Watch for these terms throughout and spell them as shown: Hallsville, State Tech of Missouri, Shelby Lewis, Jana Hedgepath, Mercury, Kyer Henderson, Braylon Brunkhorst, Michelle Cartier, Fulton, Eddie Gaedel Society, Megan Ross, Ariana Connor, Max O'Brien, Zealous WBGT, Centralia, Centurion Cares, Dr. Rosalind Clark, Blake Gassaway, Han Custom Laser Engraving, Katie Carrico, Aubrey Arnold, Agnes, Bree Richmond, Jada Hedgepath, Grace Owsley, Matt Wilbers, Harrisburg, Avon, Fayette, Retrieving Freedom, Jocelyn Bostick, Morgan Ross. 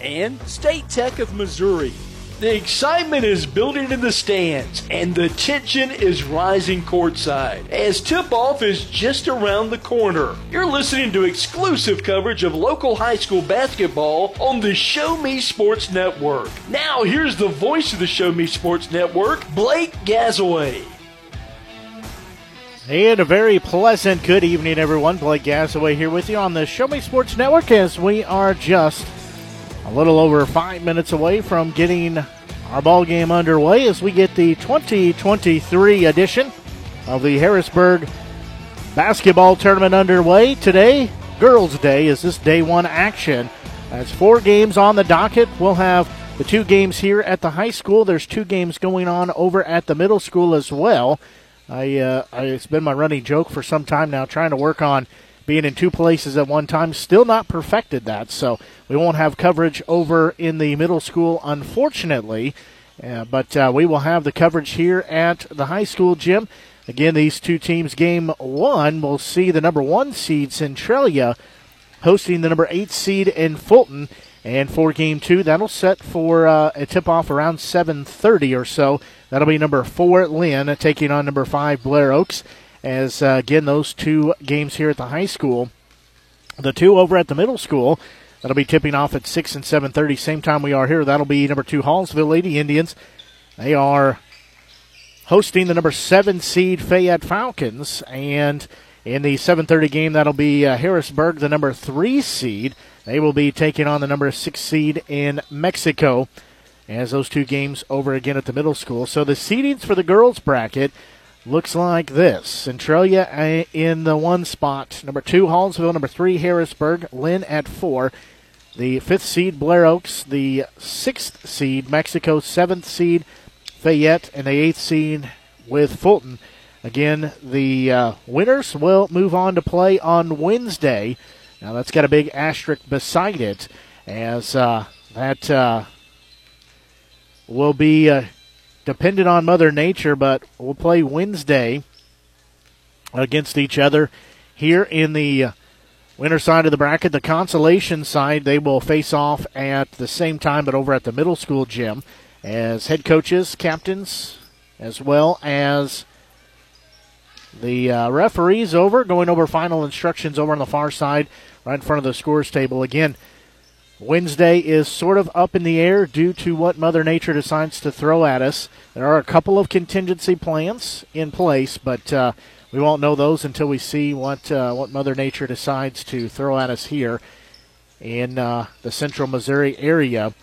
and State Tech of Missouri. The excitement is building in the stands, and the tension is rising courtside, as tip-off is just around the corner. You're listening to exclusive coverage of local high school basketball on the Show Me Sports Network. Now, here's the voice of the Show Me Sports Network, Blake Gassaway. And a very pleasant good evening, everyone. Blake Gassaway here with you on the Show Me Sports Network, as we are just a little over 5 minutes away from getting our ball game underway as we get the 2023 edition of the Harrisburg Basketball Tournament underway today. Girls' Day is this day one action. That's four games on the docket. We'll have the two games here at the high school. There's two games going on over at the middle school as well. It's been my running joke for some time now, trying to work on being in two places at one time, still not perfected that. So we won't have coverage over in the middle school, unfortunately. But we will have the coverage here at the high school gym. Again, these two teams, game one, will see the number one seed, Centralia, hosting the number 8 seed in Fulton. And for game two, that'll set for a tip-off around 7:30 or so. That'll be number 4, Lynn, taking on number 5, Blair Oaks. As, again, those two games here at the high school. The two over at the middle school, that'll be tipping off at 6 and 7:30. Same time we are here, that'll be number 2 Hallsville Lady Indians. They are hosting the number 7 seed Fayette Falcons. And in the 7:30 game, that'll be Harrisburg, the number 3 seed. They will be taking on the number 6 seed in Mexico, as those two games over again at the middle school. So the seedings for the girls bracket looks like this. Centralia in the 1 spot. Number 2, Hallsville. Number 3, Harrisburg. Lynn at 4. The 5th seed, Blair Oaks. The 6th seed, Mexico. 7th seed, Fayette. And the 8th seed with Fulton. Again, the winners will move on to play on Wednesday. Now, that's got a big asterisk beside it, as that will be dependent on Mother Nature, but we'll play Wednesday against each other here in the winter side of the bracket. The consolation side, they will face off at the same time, but over at the middle school gym, as head coaches, captains, as well as the referees going over final instructions over on the far side, right in front of the scores table. Again, Wednesday is sort of up in the air due to what Mother Nature decides to throw at us. There are a couple of contingency plans in place, but we won't know those until we see what Mother Nature decides to throw at us here in the central Missouri area.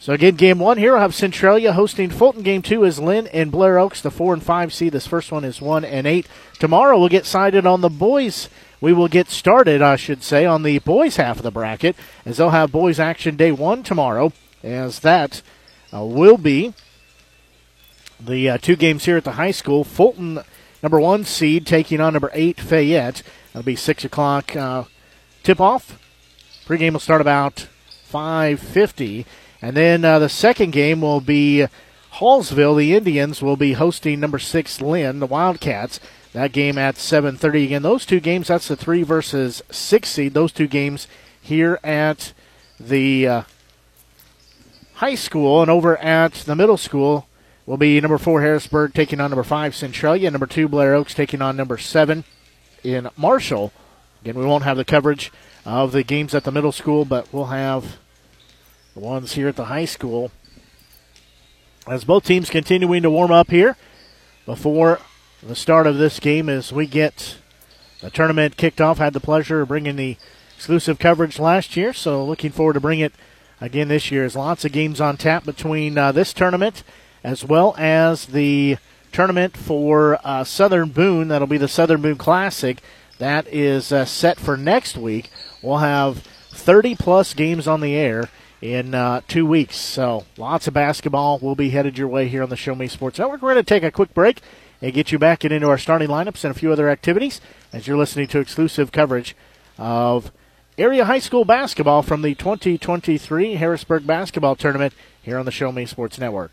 So again, game one here, we'll have Centralia hosting Fulton. Game two is Lynn and Blair Oaks, the 4 and 5 seed. This first one is 1 and 8. Tomorrow we'll get sighted on the boys. We will get started, I should say, on the boys' half of the bracket, as they'll have boys' action day 1 tomorrow, as that will be The two games here at the high school, Fulton, number one seed, taking on number 8, Fayette. That'll be 6 o'clock tip-off. Pre-game will start about 5:50. And then the second game will be Hallsville. The Indians will be hosting number 6, Lynn, the Wildcats. That game at 7:30. Again, those two games, that's the 3 versus 6 seed. Those two games here at the high school, and over at the middle school will be number 4 Harrisburg taking on number 5 Centralia, number 2 Blair Oaks taking on number 7 in Marshall. Again, we won't have the coverage of the games at the middle school, but we'll have the ones here at the high school as both teams continuing to warm up here before the start of this game as we get the tournament kicked off. Had the pleasure of bringing the exclusive coverage last year, so looking forward to bringing it again this year. There's lots of games on tap between this tournament as well as the tournament for Southern Boone. That'll be the Southern Boone Classic. That is set for next week. We'll have 30-plus games on the air in 2 weeks. So lots of basketball will be headed your way here on the Show Me Sports Network. We're going to take a quick break and get you back into our starting lineups and a few other activities as you're listening to exclusive coverage of area high school basketball from the 2023 Harrisburg Basketball Tournament here on the Show Me Sports Network.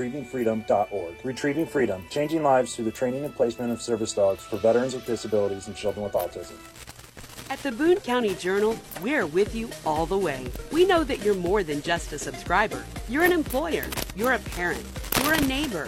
retrievingfreedom.org. Retrieving Freedom, changing lives through the training and placement of service dogs for veterans with disabilities and children with autism. At the Boone County Journal, we're with you all the way. We know that you're more than just a subscriber. You're an employer, you're a parent, you're a neighbor.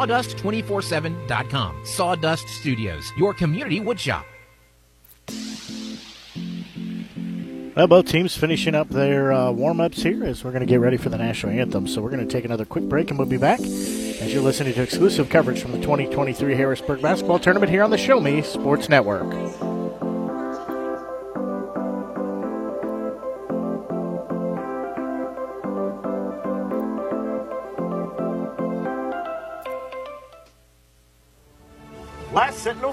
Sawdust247.com. Sawdust Studios, your community woodshop. Well, both teams finishing up their warm-ups here as we're going to get ready for the National Anthem. So we're going to take another quick break and we'll be back as you're listening to exclusive coverage from the 2023 Harrisburg Basketball Tournament here on the Show Me Sports Network. Last Sentinel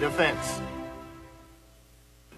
defense.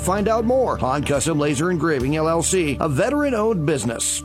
find out more. Han Custom Laser Engraving, LLC, a veteran-owned business.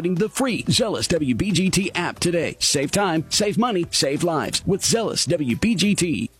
the free Zealous WBGT app today. Save time, save money, save lives with Zealous WBGT.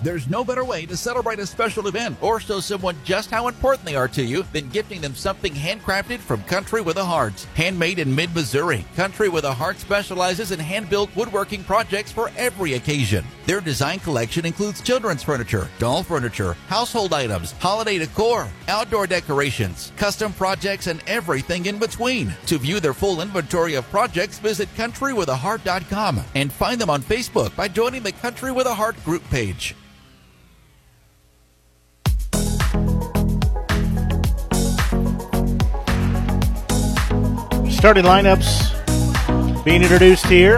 There's no better way to celebrate a special event or show someone just how important they are to you than gifting them something handcrafted from Country with a Heart. Handmade in mid-Missouri, Country with a Heart specializes in hand-built woodworking projects for every occasion. Their design collection includes children's furniture, doll furniture, household items, holiday decor, outdoor decorations, custom projects, and everything in between. To view their full inventory of projects, visit countrywithaheart.com and find them on Facebook by joining the Country with a Heart group page. Starting lineups being introduced here.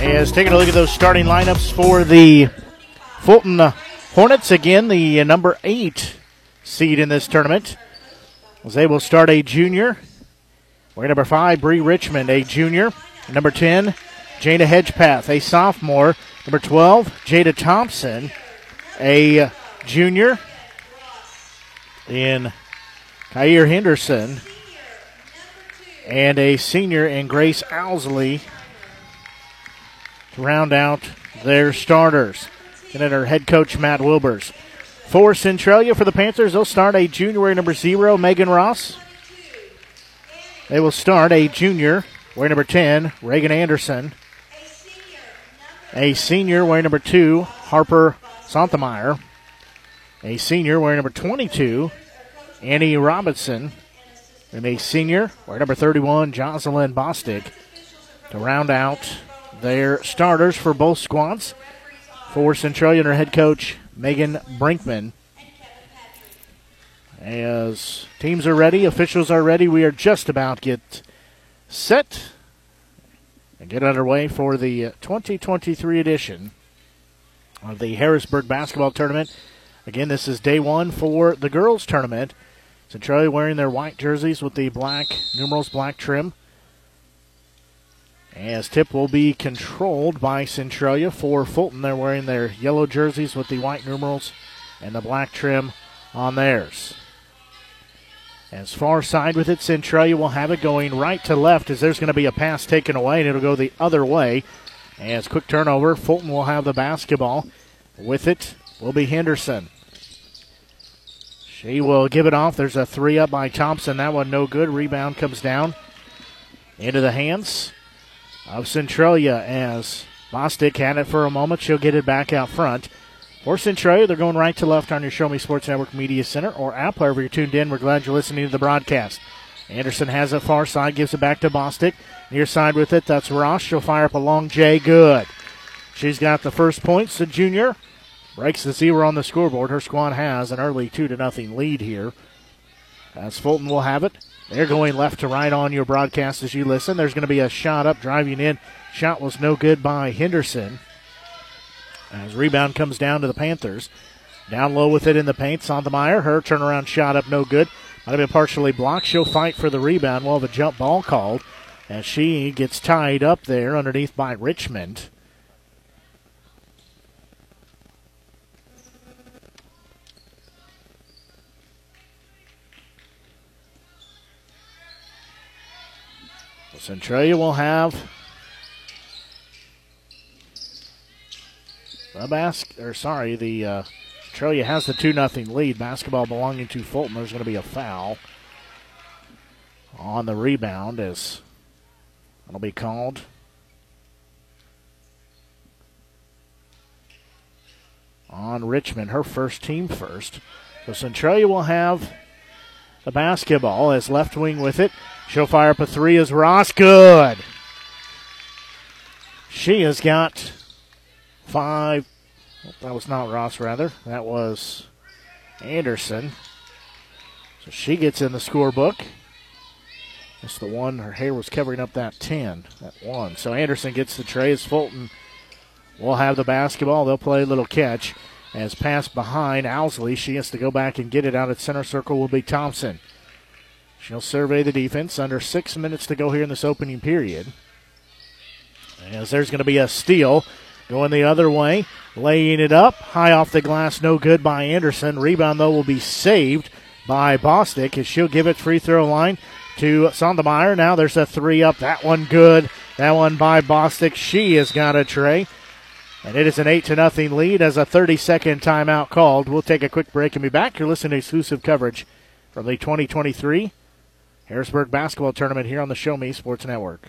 As taking a look at those starting lineups for the Fulton Hornets, again, the number 8 seed in this tournament, as they will start a junior. We're number 5, Bree Richmond, a junior. Number 10, Jada Hedgepath, a sophomore. Number 12, Jada Thompson, a junior, in Kyir Henderson, and a senior in Grace Owsley to round out their starters. And then our head coach, Matt Wilbers. For Centralia, for the Panthers, they'll start a junior, number 0, Megan Ross. They will start a junior, wearing number 10, Reagan Anderson. A senior, wearing number 2, Harper Santemeyer. A senior, wearing number 22, Annie Robinson. And a senior, wearing number 31, Jocelyn Bostick, to round out their starters for both squads. For Centurion, their head coach, Megan Brinkman. As teams are ready, officials are ready, we are just about get set and get underway for the 2023 edition of the Harrisburg Basketball Tournament. Again, this is day one for the girls' tournament. Centralia wearing their white jerseys with the black numerals, black trim. As tip will be controlled by Centralia. For Fulton, they're wearing their yellow jerseys with the white numerals and the black trim on theirs. As far side with it, Centralia will have it going right to left as there's going to be a pass taken away, and it'll go the other way. As quick turnover, Fulton will have the basketball. With it will be Henderson. She will give it off. There's a three up by Thompson. That one no good. Rebound comes down into the hands of Centralia as Bostick had it for a moment. She'll get it back out front. For Centralia, they're going right to left on your Show Me Sports Network Media Center or app. However you're tuned in, we're glad you're listening to the broadcast. Anderson has it far side, gives it back to Bostick. Near side with it, that's Ross. She'll fire up a long J. Good. She's got the first points. The junior breaks the 0 on the scoreboard. Her squad has an early 2-0 lead here. As Fulton will have it. They're going left to right on your broadcast as you listen. There's going to be a shot up, driving in. Shot was no good by Henderson. As rebound comes down to the Panthers. Down low with it in the paint. Santemeyer, her turnaround shot up, no good. Might have been partially blocked. She'll fight for the rebound. We'll have a jump ball called as she gets tied up there underneath by Richmond. Well, Centralia will have the Centralia has the 2-0 lead. Basketball belonging to Fulton. There's going to be a foul on the rebound as it'll be called on Richmond, her first, team first. So Centralia will have the basketball as left wing with it. She'll fire up a three as Ross. Good. She has got 5 That was not Ross, rather. That was Anderson. So she gets in the scorebook. That's the one. Her hair was covering up that 10, that one. So Anderson gets the tray as Fulton will have the basketball. They'll play a little catch. As passed behind Owsley, she has to go back and get it out at center circle will be Thompson. She'll survey the defense under 6 minutes to go here in this opening period. As there's going to be a steal going the other way. Laying it up. High off the glass. No good by Anderson. Rebound, though, will be saved by Bostick as she'll give it free throw line to Sondermeyer. Now there's a three up. That one good. That one by Bostick. She has got a tray. And it is an 8-0 lead as a 30-second timeout called. We'll take a quick break and be back. You're listening to exclusive coverage from the 2023 Harrisburg Basketball Tournament here on the Show Me Sports Network.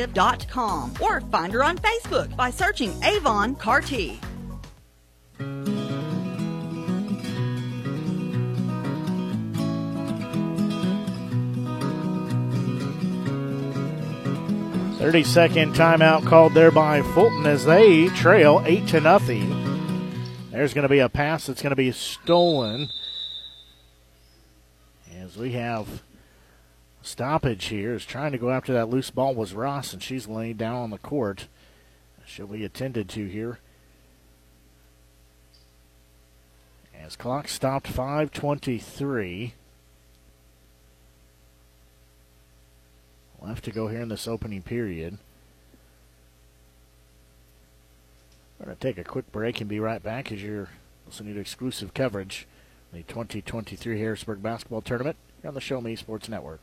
or find her on Facebook by searching Avon Cartier. Thirty-second timeout called there by Fulton as they trail 8-0. There's going to be a pass that's going to be stolen as we have stoppage here is trying to go after that loose ball was Ross, and she's laying down on the court. She'll be attended to here. As clock stopped, 5:23. We'll have to go here in this opening period. We're going to take a quick break and be right back as you're listening to exclusive coverage of the 2023 Harrisburg Basketball Tournament here on the Show Me Sports Network.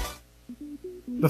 The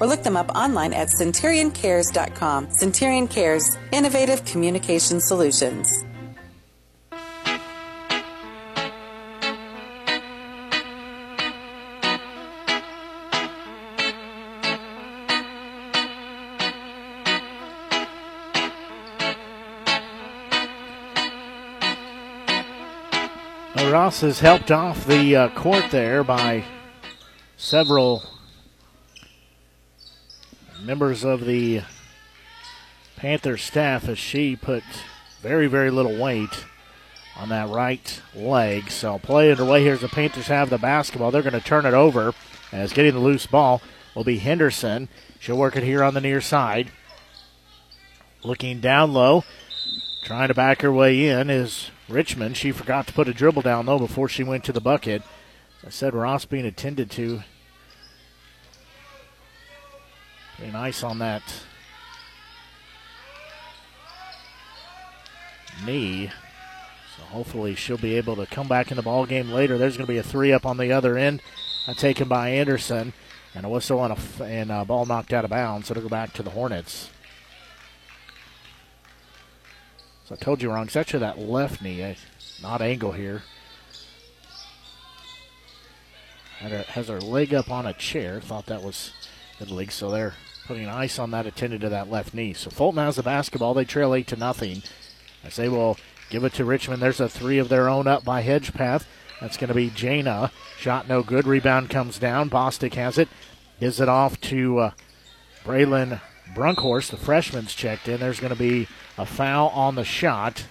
or look them up online at centurioncares.com. Centurion Cares, innovative communication solutions. Well, Ross is helped off the court there by several members of the Panther staff as she put very, very little weight on that right leg. So play underway here as the Panthers have the basketball. They're going to turn it over as getting the loose ball will be Henderson. She'll work it here on the near side. Looking down low, trying to back her way in is Richmond. She forgot to put a dribble down low before she went to the bucket. As I said, Ross being attended to. Pretty nice on that knee. So hopefully she'll be able to come back in the ballgame later. There's going to be a three up on the other end taken by Anderson. And a whistle and a ball knocked out of bounds. So it'll go back to the Hornets. So I told you wrong. It's actually that left knee, not angle here. Has her leg up on a chair. Thought that was good league. So they're putting an ice on that, attended to that left knee. So Fulton has the basketball. They trail 8-0. As they will give it to Richmond. There's a three of their own up by Hedgepath. That's going to be Jaina. Shot no good. Rebound comes down. Bostick has it. Gives it off to Braylon Brunkhorst. The freshman's checked in. There's going to be a foul on the shot.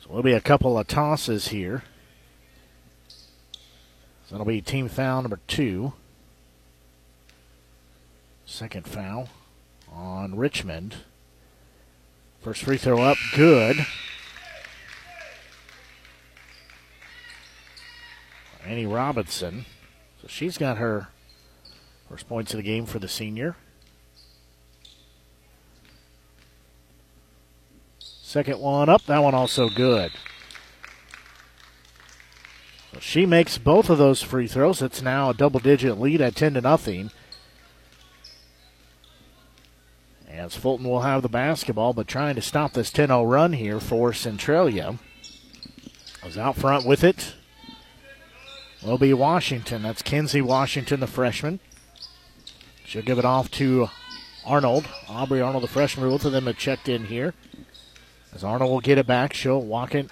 So it'll be a couple of tosses here. So that'll be team foul number 2. Second foul on Richmond. First free throw up. Good. Annie Robinson. So she's got her first points of the game for the senior. Second one up. That one also good. So she makes both of those free throws. It's now a double-digit lead at 10-0. As Fulton will have the basketball, but trying to stop this 10-0 run here for Centralia. Was out front with it. Will be Washington. That's Kenzie Washington, the freshman. She'll give it off to Arnold. Aubrey Arnold, the freshman. Both of them have checked in here. As Arnold will get it back, she'll walk it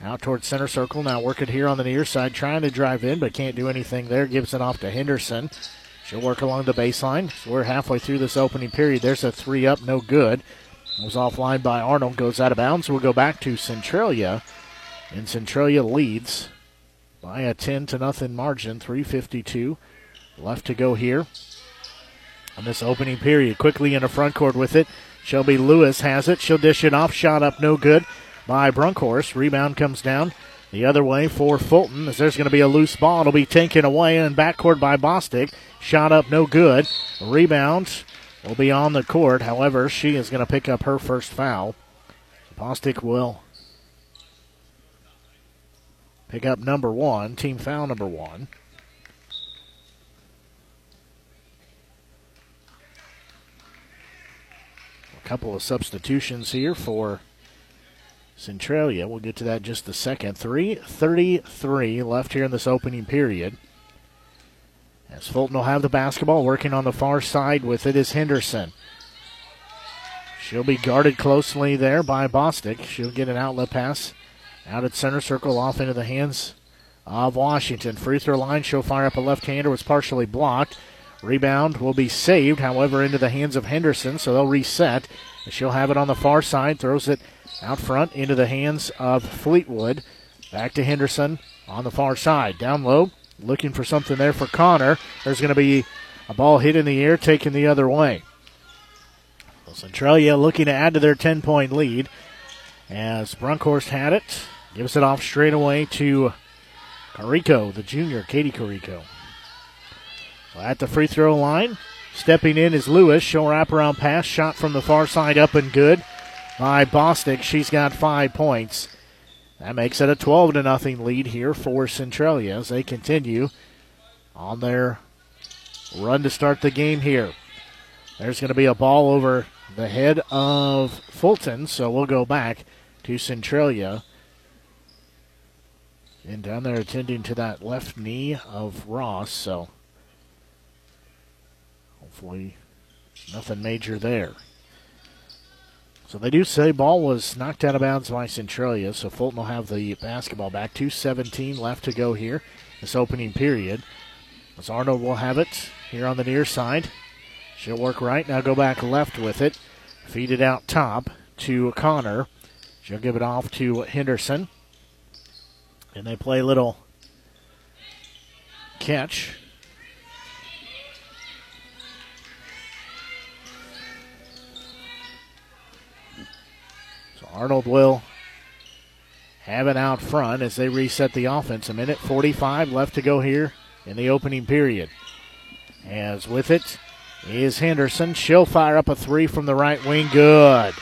out towards center circle. Now work it here on the near side, trying to drive in, but can't do anything there. Gives it off to Henderson. She'll work along the baseline. So we're halfway through this opening period. There's a three up, no good. It was offline by Arnold, goes out of bounds. We'll go back to Centralia, and Centralia leads by a 10-0 margin, 3:52 left to go here on this opening period. Quickly in the front court with it. Shelby Lewis has it. She'll dish it off. Shot up, no good by Brunkhorst. Rebound comes down the other way for Fulton. As there's going to be a loose ball. It'll be taken away and backcourt by Bostick. Shot up, no good. Rebound will be on the court. However, she is going to pick up her first foul. Bostick will pick up number one, team foul number one. A couple of substitutions here for Centralia. We'll get to that in just a second. 3:33 left here in this opening period. As Fulton will have the basketball, working on the far side with it is Henderson. She'll be guarded closely there by Bostick. She'll get an outlet pass out at center circle, off into the hands of Washington. Free throw line, she'll fire up a left-hander, was partially blocked. Rebound will be saved, however, into the hands of Henderson, so they'll reset. And she'll have it on the far side, throws it out front into the hands of Fleetwood. Back to Henderson on the far side. Down low, looking for something there for Connor. There's going to be a ball hit in the air, taken the other way. Well, Centralia looking to add to their 10-point lead as Brunkhorst had it. Gives it off straight away to Carrico, the junior, Katie Carrico. Well, at the free throw line, stepping in is Lewis. She'll wraparound pass, shot from the far side up and good by Bostick. She's got 5 points. That makes it a 12-0 lead here for Centralia as they continue on their run to start the game here. There's going to be a ball over the head of Fulton, so we'll go back to Centralia. And down there attending to that left knee of Ross, so hopefully nothing major there. So they do say ball was knocked out of bounds by Centralia, so Fulton will have the basketball back. 2:17 left to go here, this opening period. As Arnold will have it here on the near side. She'll work right, now go back left with it. Feed it out top to Connor. She'll give it off to Henderson. And they play a little catch. So Arnold will have it out front as they reset the offense. 1:45 left to go here in the opening period. As with it is Henderson. She'll fire up a three from the right wing. Good.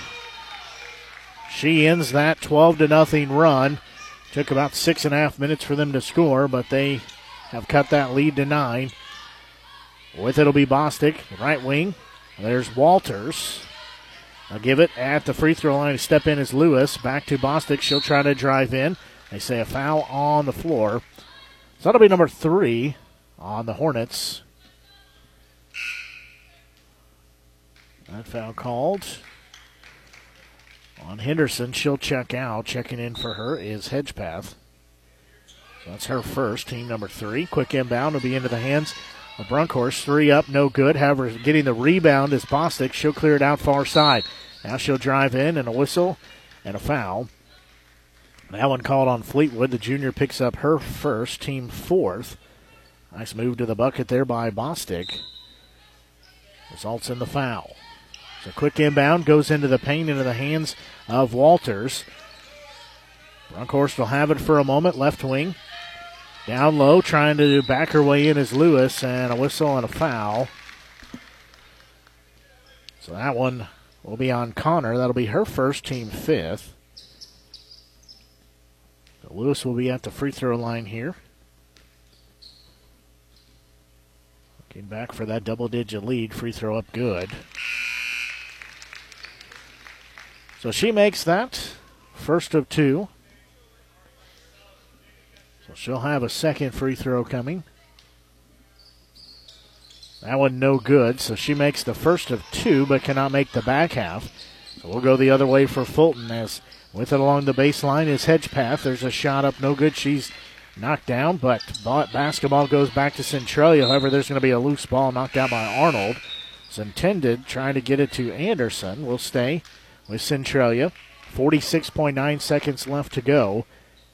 She ends that 12-0 run. Took about 6.5 minutes for them to score, but they have cut that lead to 9. With it'll be Bostick, right wing. There's Walters. I'll give it at the free throw line. Step in is Lewis. Back to Bostick. She'll try to drive in. They say a foul on the floor. So that'll be number 3 on the Hornets. That foul called on Henderson. She'll check out. Checking in for her is Hedgepath. That's her first, team number 3. Quick inbound will be into the hands of Brunkhorst. 3 up, no good. However, getting the rebound is Bostick. She'll clear it out far side. Now she'll drive in, and a whistle and a foul. That one called on Fleetwood. The junior picks up her first, team 4th. Nice move to the bucket there by Bostick. Results in the foul. A quick inbound goes into the paint, into the hands of Walters. Brunkhorst will have it for a moment. Left wing. Down low, trying to back her way in is Lewis, and a whistle and a foul. So that one will be on Connor. That'll be her first, team 5th. So Lewis will be at the free throw line here. Looking back for that double-digit lead. Free throw up good. So she makes that first of 2. So she'll have a second free throw coming. That one no good. So she makes the first of 2, but cannot make the back half. So we'll go the other way for Fulton, as with it along the baseline is Hedgepath. There's a shot up, no good. She's knocked down, but basketball goes back to Centralia. However, there's going to be a loose ball knocked out by Arnold. It's intended, trying to get it to Anderson. Will stay with Centralia. 46.9 seconds left to go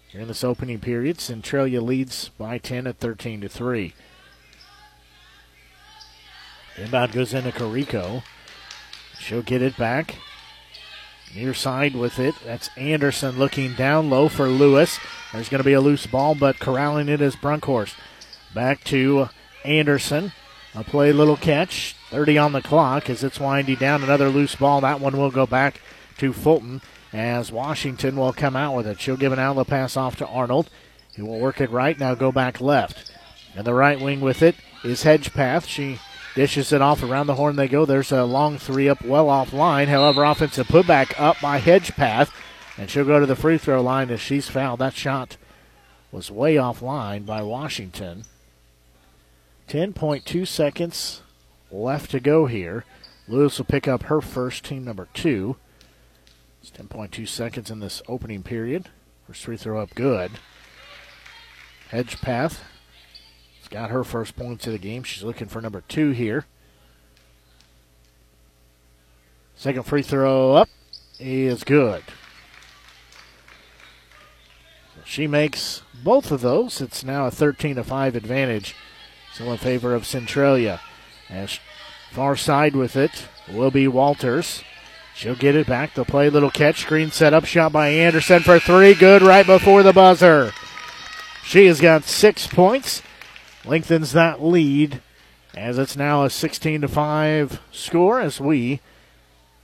here in this opening period. Centralia leads by 10 at 13-3. Inbound goes into Carrico. She'll get it back. Near side with it. That's Anderson looking down low for Lewis. There's going to be a loose ball, but corralling it is Brunkhorst. Back to Anderson. A play, little catch. 30 on the clock as it's winding down. Another loose ball. That one will go back to Fulton as Washington will come out with it. She'll give an outlet pass off to Arnold, who will work it right. Now go back left. And the right wing with it is Hedgepath. She dishes it off. Around the horn they go. There's a long three up, well offline. However, offensive putback up by Hedgepath. And she'll go to the free throw line as she's fouled. That shot was way offline by Washington. 10.2 seconds left to go here. Lewis will pick up her first, team number 2. It's 10.2 seconds in this opening period. First free throw up good. Hedgepath has got her first points of the game. She's looking for number 2 here. Second free throw up is good. So she makes both of those. It's now a 13-5 advantage. Still in favor of Centralia. As far side with it will be Walters. She'll get it back. They'll play a little catch. Screen set up. Shot by Anderson for 3. Good right before the buzzer. She has got 6 points. Lengthens that lead as it's now a 16-5 score as we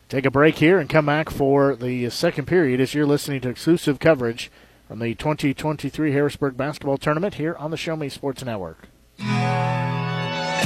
take a break here and come back for the second period as you're listening to exclusive coverage from the 2023 Harrisburg Basketball Tournament here on the Show Me Sports Network.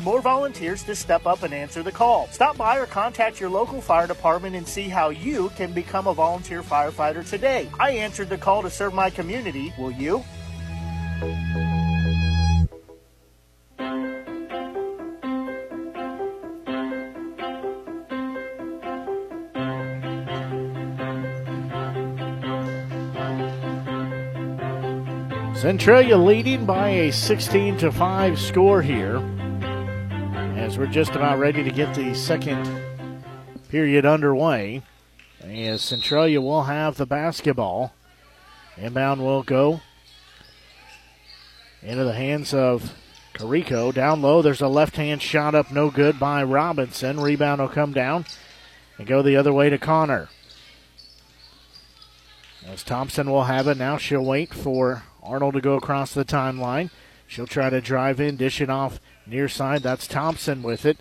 more volunteers to step up and answer the call. Stop by or contact your local fire department and see how you can become a volunteer firefighter today. I answered the call to serve my community. Will you? Centralia leading by a 16-5 score here. as we're just about ready to get the second period underway. As Centralia will have the basketball. Inbound will go into the hands of Carrico. Down low, there's a left-hand shot up, no good by Robinson. Rebound will come down and go the other way to Connor. As Thompson will have it now, she'll wait for Arnold to go across the timeline. She'll try to drive in, dish it off near side. That's Thompson with it.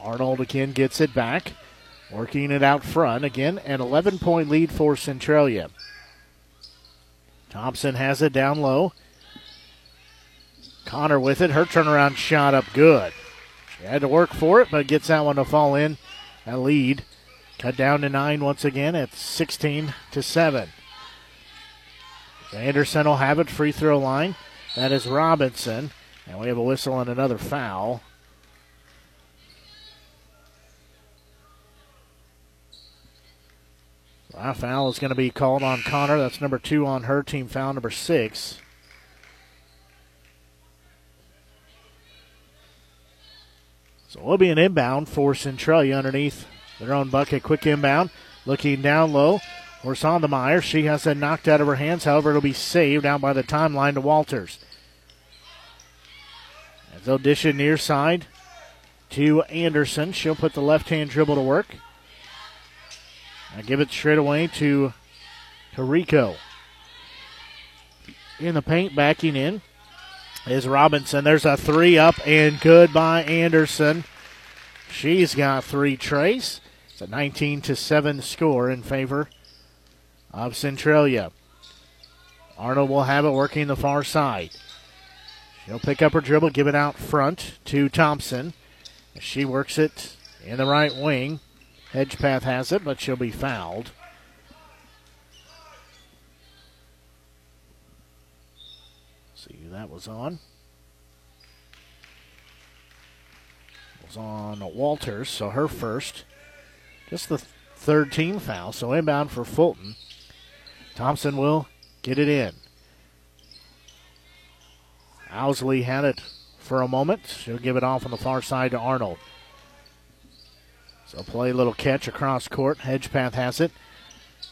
Arnold again gets it back, working it out front again. An 11-point lead for Centralia. Thompson has it down low. Connor with it. Her turnaround shot up good. She had to work for it, but gets that one to fall in. That lead cut down to 9 once again at 16-7. Anderson will have it, free throw line. That is Robinson. And we have a whistle and another foul. That foul is going to be called on Connor. That's number 2 on her, team foul number 6. So it will be an inbound for Centralia underneath their own bucket. Quick inbound, looking down low. Horsandemeyer, she has it knocked out of her hands. However, it'll be saved down by the timeline to Walters. As they'll dish it near side to Anderson. She'll put the left-hand dribble to work. I give it straight away to Rico. In the paint, backing in is Robinson. There's a three up and good by Anderson. She's got 3 trace. It's a 19-7 score in favor of Centralia. Arnold will have it, working the far side. She'll pick up her dribble, give it out front to Thompson. She works it in the right wing. Hedgepath has it, but she'll be fouled. See who that was on. It was on Walters, so her first. Just the third team foul, so inbound for Fulton. Thompson will get it in. Owsley had it for a moment. She'll give it off on the far side to Arnold. So play a little catch across court. Hedgepath has it.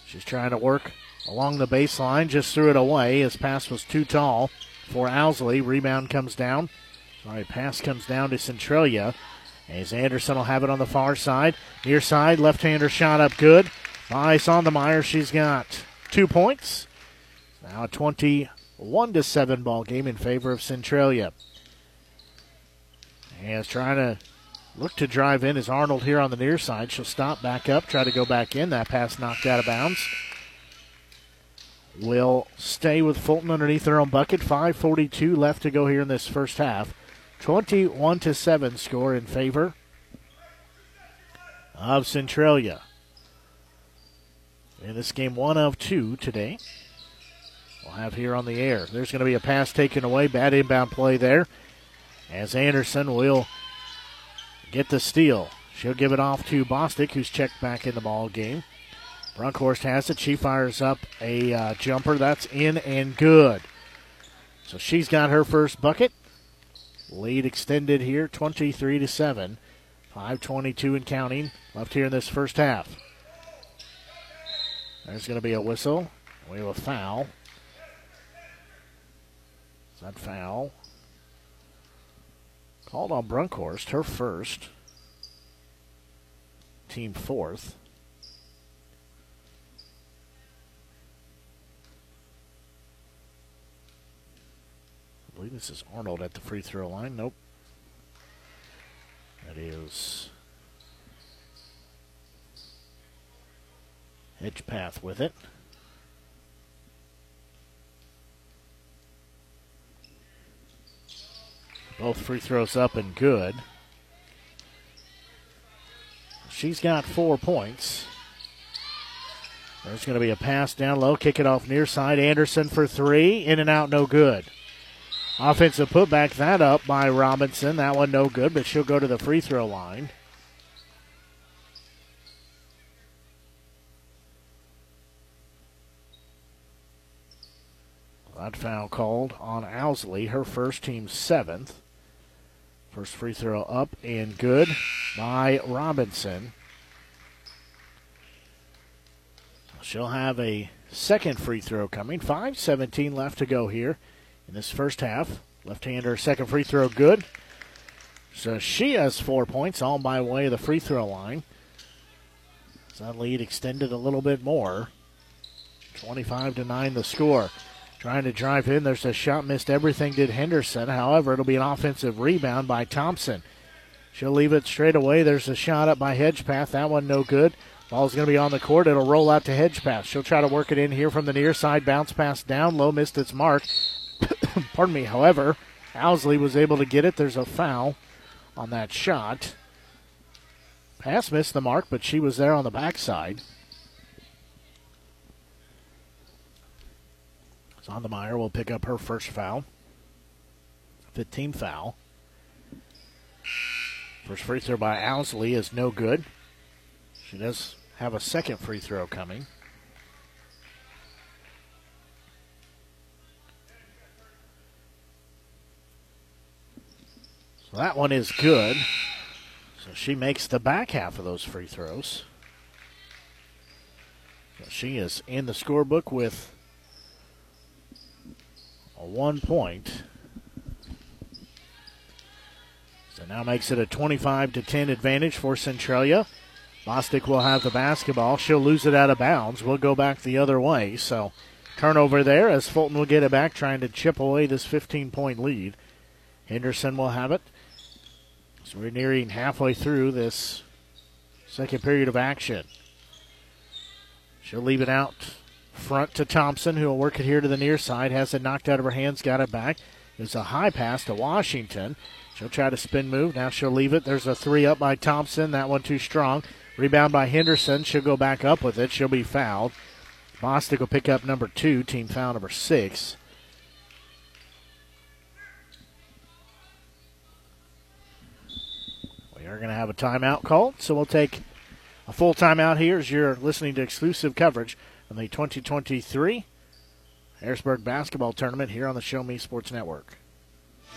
She's trying to work along the baseline. Just threw it away. His pass was too tall for Owsley. Rebound comes down. Sorry, pass comes down to Centralia. As Anderson will have it on the far side. Near side, left-hander shot up good by Sondermeyer. She's got 2 points. Now a 21-7 ball game in favor of Centralia. And is trying to look to drive in is Arnold here on the near side. She'll stop, back up, try to go back in. That pass knocked out of bounds. Will stay with Fulton underneath their own bucket. 5:42 left to go here in this first half. 21-7 score in favor of Centralia. In this game, 1 of 2 today. We'll have here on the air. There's going to be a pass taken away. Bad inbound play there. As Anderson will get the steal. She'll give it off to Bostick, who's checked back in the ball game. Brunkhorst has it. She fires up a jumper. That's in and good. So she's got her first bucket. Lead extended here, 23-7. 5:22 and counting left here in this first half. There's going to be a whistle. We have a foul. Is that foul? Called on Brunkhorst, her first. Team 4th. I believe this is Arnold at the free throw line. Nope. That is Hedgepath with it. Both free throws up and good. She's got 4 points. There's going to be a pass down low. Kick it off near side. Anderson for 3. In and out, no good. Offensive putback, that up by Robinson. That one no good, but she'll go to the free throw line. That foul called on Owsley, her first, team 7th. First free throw up and good by Robinson. She'll have a second free throw coming. 5:17 left to go here in this first half. Left-hander, second free throw, good. So she has 4 points, all by way of the free throw line. So that lead extended a little bit more. 25-9 the score. Trying to drive in. There's a shot missed. Everything did Henderson. However, it'll be an offensive rebound by Thompson. She'll leave it straight away. There's a shot up by Hedgepath. That one no good. Ball's going to be on the court. It'll roll out to Hedgepath. She'll try to work it in here from the near side. Bounce pass down low. Missed its mark. Pardon me. However, Owsley was able to get it. There's a foul on that shot. Pass missed the mark, but she was there on the backside. Sondermeyer will pick up her first foul. 15th team foul. First free throw by Owsley is no good. She does have a second free throw coming. So that one is good. So she makes the back half of those free throws. So she is in the scorebook with a 1 point. So now makes it a 25-10 advantage for Centralia. Bostick will have the basketball. She'll lose it out of bounds. We'll go back the other way. So turnover there as Fulton will get it back, trying to chip away this 15-point lead. Henderson will have it. So we're nearing halfway through this second period of action. She'll leave it out front to Thompson, who will work it here to the near side. Has it knocked out of her hands, got it back. There's a high pass to Washington. She'll try to spin move. Now she'll leave it. There's a three up by Thompson. That one too strong. Rebound by Henderson. She'll go back up with it. She'll be fouled. Bostick will pick up number two, team foul number six. We are going to have a timeout called, so we'll take a full timeout here as you're listening to exclusive coverage in the 2023 Harrisburg Basketball Tournament here on the Show Me Sports Network.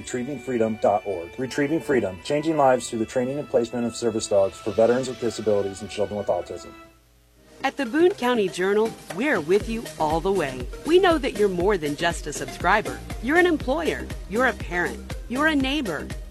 retrievingfreedom.org. Retrieving Freedom, changing lives through the training and placement of service dogs for veterans with disabilities and children with autism. At the Boone County Journal, we're with you all the way. We know that you're more than just a subscriber. You're an employer, you're a parent, you're a neighbor.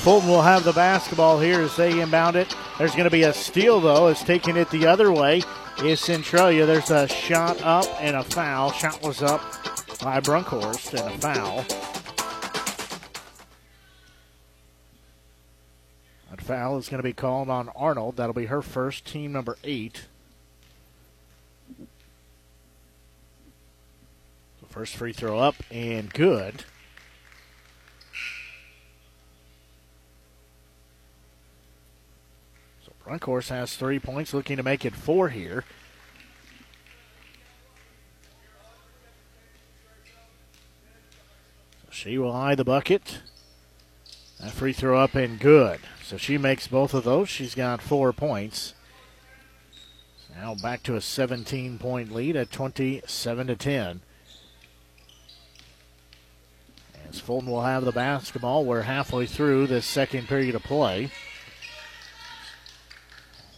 Fulton will have the basketball here as they inbound it. There's going to be a steal, though, as taking it the other way is Centralia. There's a shot up and a foul. Shot was up by Brunkhorst and a foul. That foul is going to be called on Arnold. That'll be her first, team number 8. The first free throw up and good. Brunkhorst has 3 points, looking to make it 4 here. So she will eye the bucket. That free throw up and good. So she makes both of those. She's got 4 points. Now back to a 17-point lead at 27-10. As Fulton will have the basketball, we're halfway through this second period of play.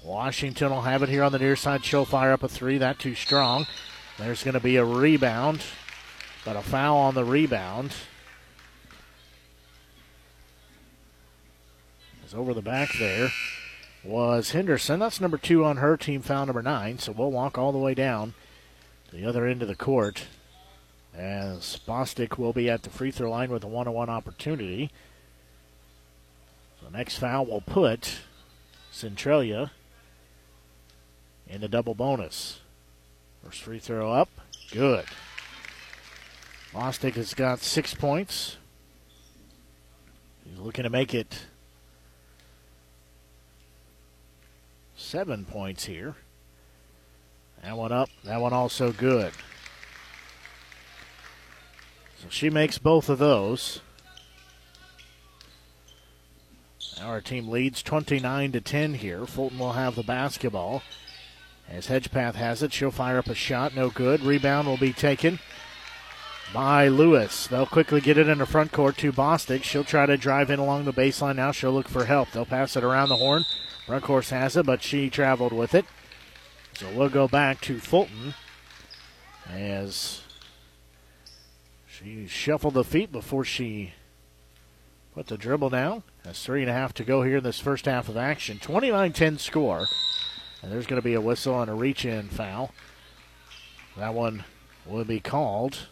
Washington will have it here on the near side. She'll fire up a three. That too strong. There's going to be a rebound, but a foul on the rebound. As over the back there was Henderson. That's number 2 on her team, foul number 9. So we'll walk all the way down to the other end of the court as Bostick will be at the free throw line with a one-on-one opportunity. The next foul will put Centralia in the double bonus. First free throw up. Good. Bostick has got 6 points. He's looking to make it 7 points here. That one up. That one also good. So she makes both of those. Now our team leads 29-10 here. Fulton will have the basketball. As Hedgepath has it, she'll fire up a shot. No good. Rebound will be taken by Lewis. They'll quickly get it in the front court to Bostick. She'll try to drive in along the baseline now. She'll look for help. They'll pass it around the horn. Brunkhorst has it, but she traveled with it. So we'll go back to Fulton as she shuffled the feet before she put the dribble down. That's 3.5 to go here in this first half of action. 29-10 score. And there's going to be a whistle and a reach-in foul. That one will be called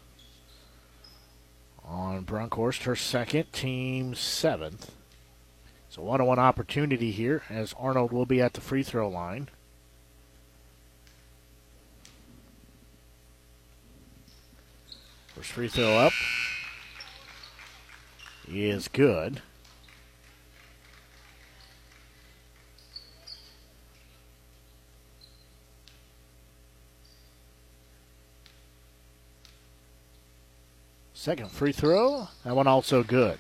on Brunkhorst, her second, team 7th. So 1-on-1 opportunity here as Arnold will be at the free throw line. First free throw up is good. Second free throw, that one also good.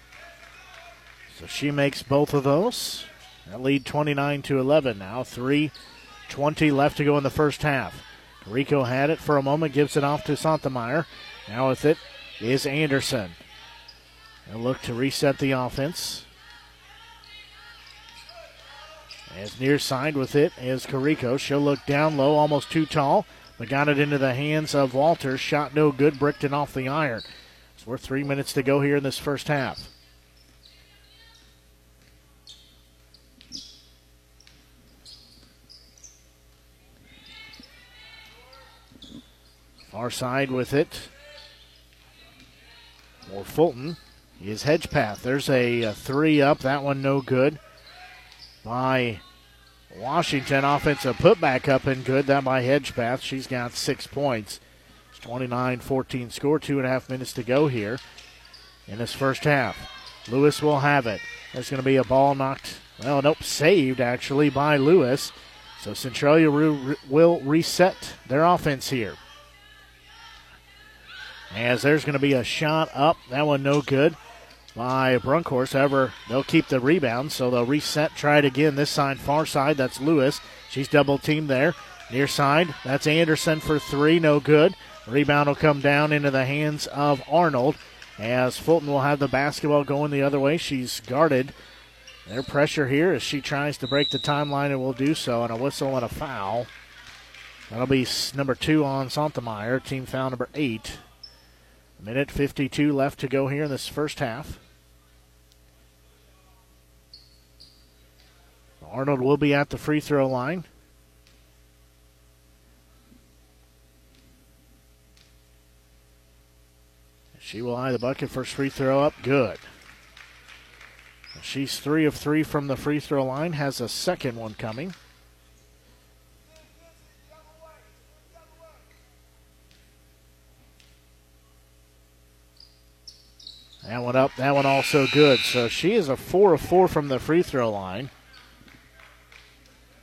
So she makes both of those. That lead 29-11 now, 3:20 left to go in the first half. Rico had it for a moment, gives it off to Santemeyer. Now with it is Anderson. They'll look to reset the offense. As near side with it is Carrico. She'll look down low, almost too tall, but got it into the hands of Walters. Shot no good, bricked it off the iron. We're 3 minutes to go here in this first half. Far side with it. More Fulton is Hedgepath. There's a three up. That one no good by Washington. Offensive putback up and good. That by Hedgepath. She's got 6 points. 29-14 score, 2.5 minutes to go here in this first half. Lewis will have it. There's going to be a ball knocked, well, nope, saved actually by Lewis. So Centralia will reset their offense here. As there's going to be a shot up. That one no good by Brunkhorst. However, they'll keep the rebound, so they'll reset, try it again. This side, far side, that's Lewis. She's double-teamed there. Near side, that's Anderson for three, no good. Rebound will come down into the hands of Arnold as Fulton will have the basketball going the other way. She's guarded. Their pressure here as she tries to break the timeline and will do so, and a whistle and a foul. That'll be number 2 on Santemeyer, team foul number 8. 1:52 left to go here in this first half. Arnold will be at the free throw line. She will eye the bucket. First free throw up. Good. She's 3 of 3 from the free throw line. Has a second one coming. That one up. That one also good. So she is a 4 of 4 from the free throw line.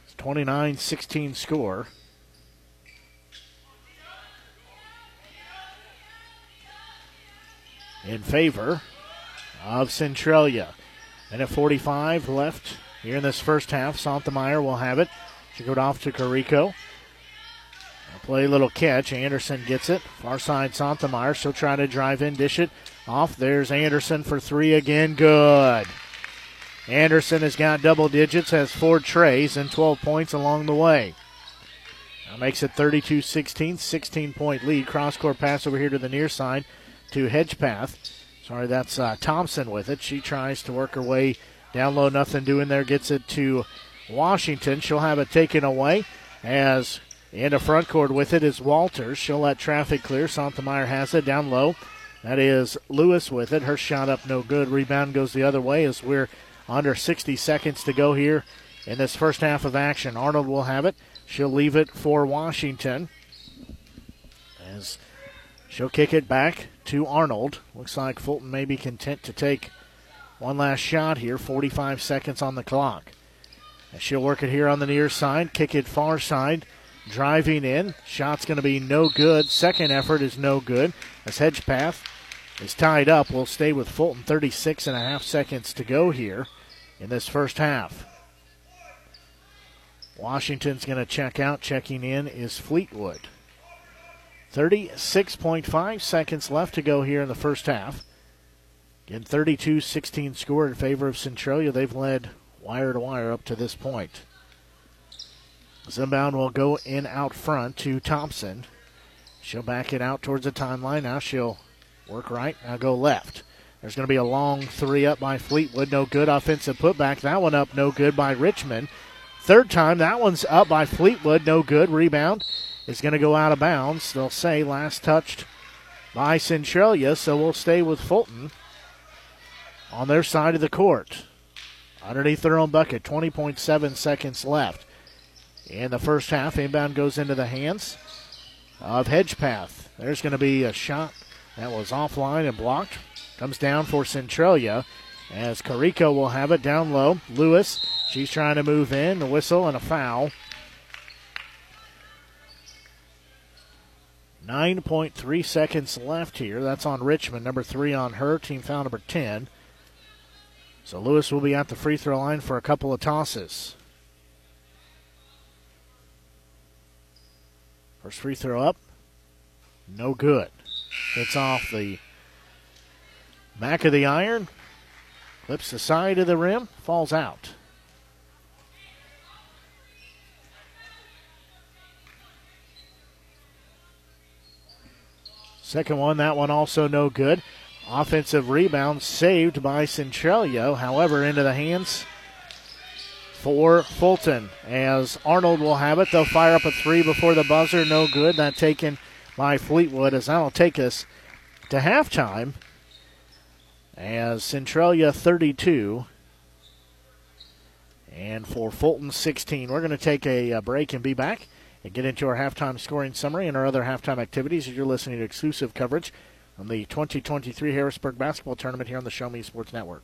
It's 29-16 score. In favor of Centralia. And at 45 left here in this first half, Santemeyer will have it. She goes off to Carrico. Play a little catch. Anderson gets it. Far side, Santemeyer. She'll try to drive in, dish it off. There's Anderson for three again. Good. Anderson has got double digits, has 4 trays and 12 points along the way. Now makes it 32-16, 16-point lead. Cross-court pass over here to the near side. To Hedgepath. Sorry, that's Thompson with it. She tries to work her way Down low, nothing doing there. Gets it to Washington. She'll have it taken away as in the front court with it is Walters. She'll let traffic clear. Sontemeyer has it down low. That is Lewis with it. Her shot up no good. Rebound goes the other way as we're under 60 seconds to go here in this first half of action. Arnold will have it. She'll leave it for Washington as she'll kick it back to Arnold. Looks like Fulton may be content to take one last shot here. 45 seconds on the clock. And she'll work it here on the near side. Kick it far side. Driving in. Shot's going to be no good. Second effort is no good. As Hedgepath is tied up, we'll stay with Fulton. 36 and a half seconds to go here in this first half. Washington's going to check out. Checking in is Fleetwood. 36.5 seconds left to go here in the first half. Again, 32-16 score in favor of Centralia. They've led wire to wire up to this point. Zimbound will go in out front to Thompson. She'll back it out towards the timeline. Now she'll work right. Now go left. There's going to be a long three up by Fleetwood. No good. Offensive putback. That one up no good by Richmond. Third time. That one's up by Fleetwood. No good. Rebound is going to go out of bounds. They'll say last touched by Centralia. So we'll stay with Fulton on their side of the court. Underneath their own bucket. 20.7 seconds left in the first half. Inbound goes into the hands of Hedgepath. There's going to be a shot that was offline and blocked. Comes down for Centralia as Carrico will have it down low. Lewis, she's trying to move in. A whistle and a foul. 9.3 seconds left here. That's on Richmond. Number 3 on her. Team foul number 10. So Lewis will be at the free throw line for a couple of tosses. First free throw up, no good. It's off the back of the iron, clips the side of the rim, falls out. Second one, that one also no good. Offensive rebound saved by Centralia, however, into the hands for Fulton as Arnold will have it. They'll fire up a three before the buzzer. No good. That taken by Fleetwood as that'll take us to halftime as Centralia 32 and for Fulton 16. We're going to take a break and be back and get into our halftime scoring summary and our other halftime activities as you're listening to exclusive coverage on the 2023 Harrisburg Basketball Tournament here on the Show Me Sports Network.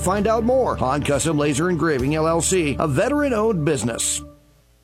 find out more. Han Custom Laser Engraving, LLC, a veteran-owned business.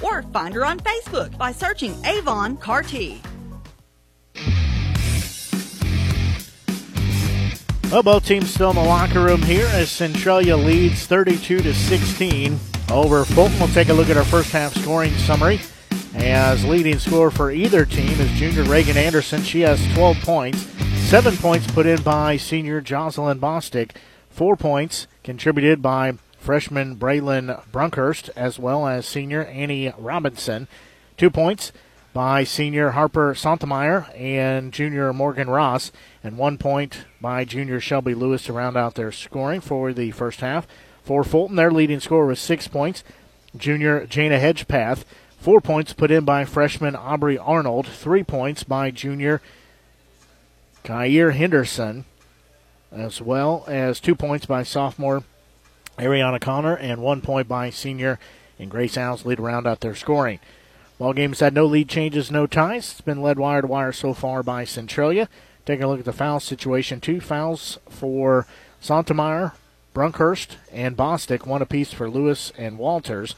or find her on Facebook by searching Avon Cartier. Well, both teams still in the locker room here as Centralia leads 32-16 over Fulton. We'll take a look at our first half scoring summary, as leading scorer for either team is junior Reagan Anderson. She has 12 points, 7 points put in by senior Jocelyn Bostick, 4 points contributed by freshman Braylon Brunkhorst, as well as senior Annie Robinson. 2 points by senior Harper Santemeyer and junior Morgan Ross, and 1 point by junior Shelby Lewis to round out their scoring for the first half. For Fulton, their leading scorer was 6 points, junior Jana Hedgepath. 4 points put in by freshman Aubrey Arnold, 3 points by junior Kyir Henderson, as well as 2 points by sophomore Ariana Connor, and 1 point by senior and Grace Owsley to round out their scoring. Ball game's had no lead changes, no ties. It's been led wire to wire so far by Centralia. Taking a look at the foul situation. 2 fouls for Santemeyer, Brunkhorst, and Bostick. 1 apiece for Lewis and Walters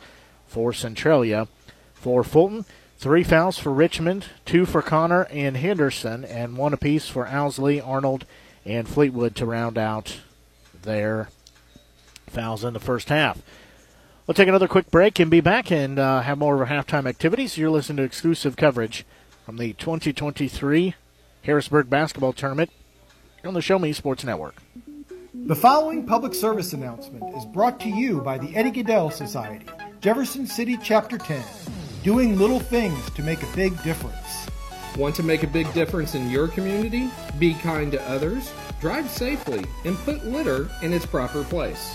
for Centralia. For Fulton, 3 fouls for Richmond, 2 for Connor and Henderson, and 1 apiece for Owsley, Arnold, and Fleetwood to round out their fouls in the first half. We'll take another quick break and be back and have more of our halftime activities. You're listening to exclusive coverage from the 2023 Harrisburg Basketball Tournament on the Show Me Sports Network. The following public service announcement is brought to you by the Eddie Gaedel Society, Jefferson City Chapter 10, doing little things to make a big difference. Want to make a big difference in your community? Be kind to others, drive safely, and put litter in its proper place.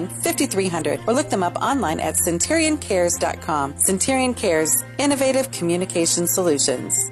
or look them up online at centurioncares.com. Centurion Cares, innovative communication solutions.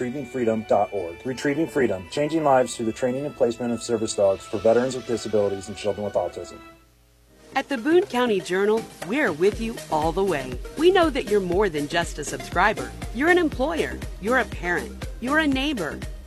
retrievingfreedom.org. Retrieving Freedom, changing lives through the training and placement of service dogs for veterans with disabilities and children with autism. At the Boone County Journal, we're with you all the way. We know that you're more than just a subscriber. You're an employer, you're a parent, you're a neighbor.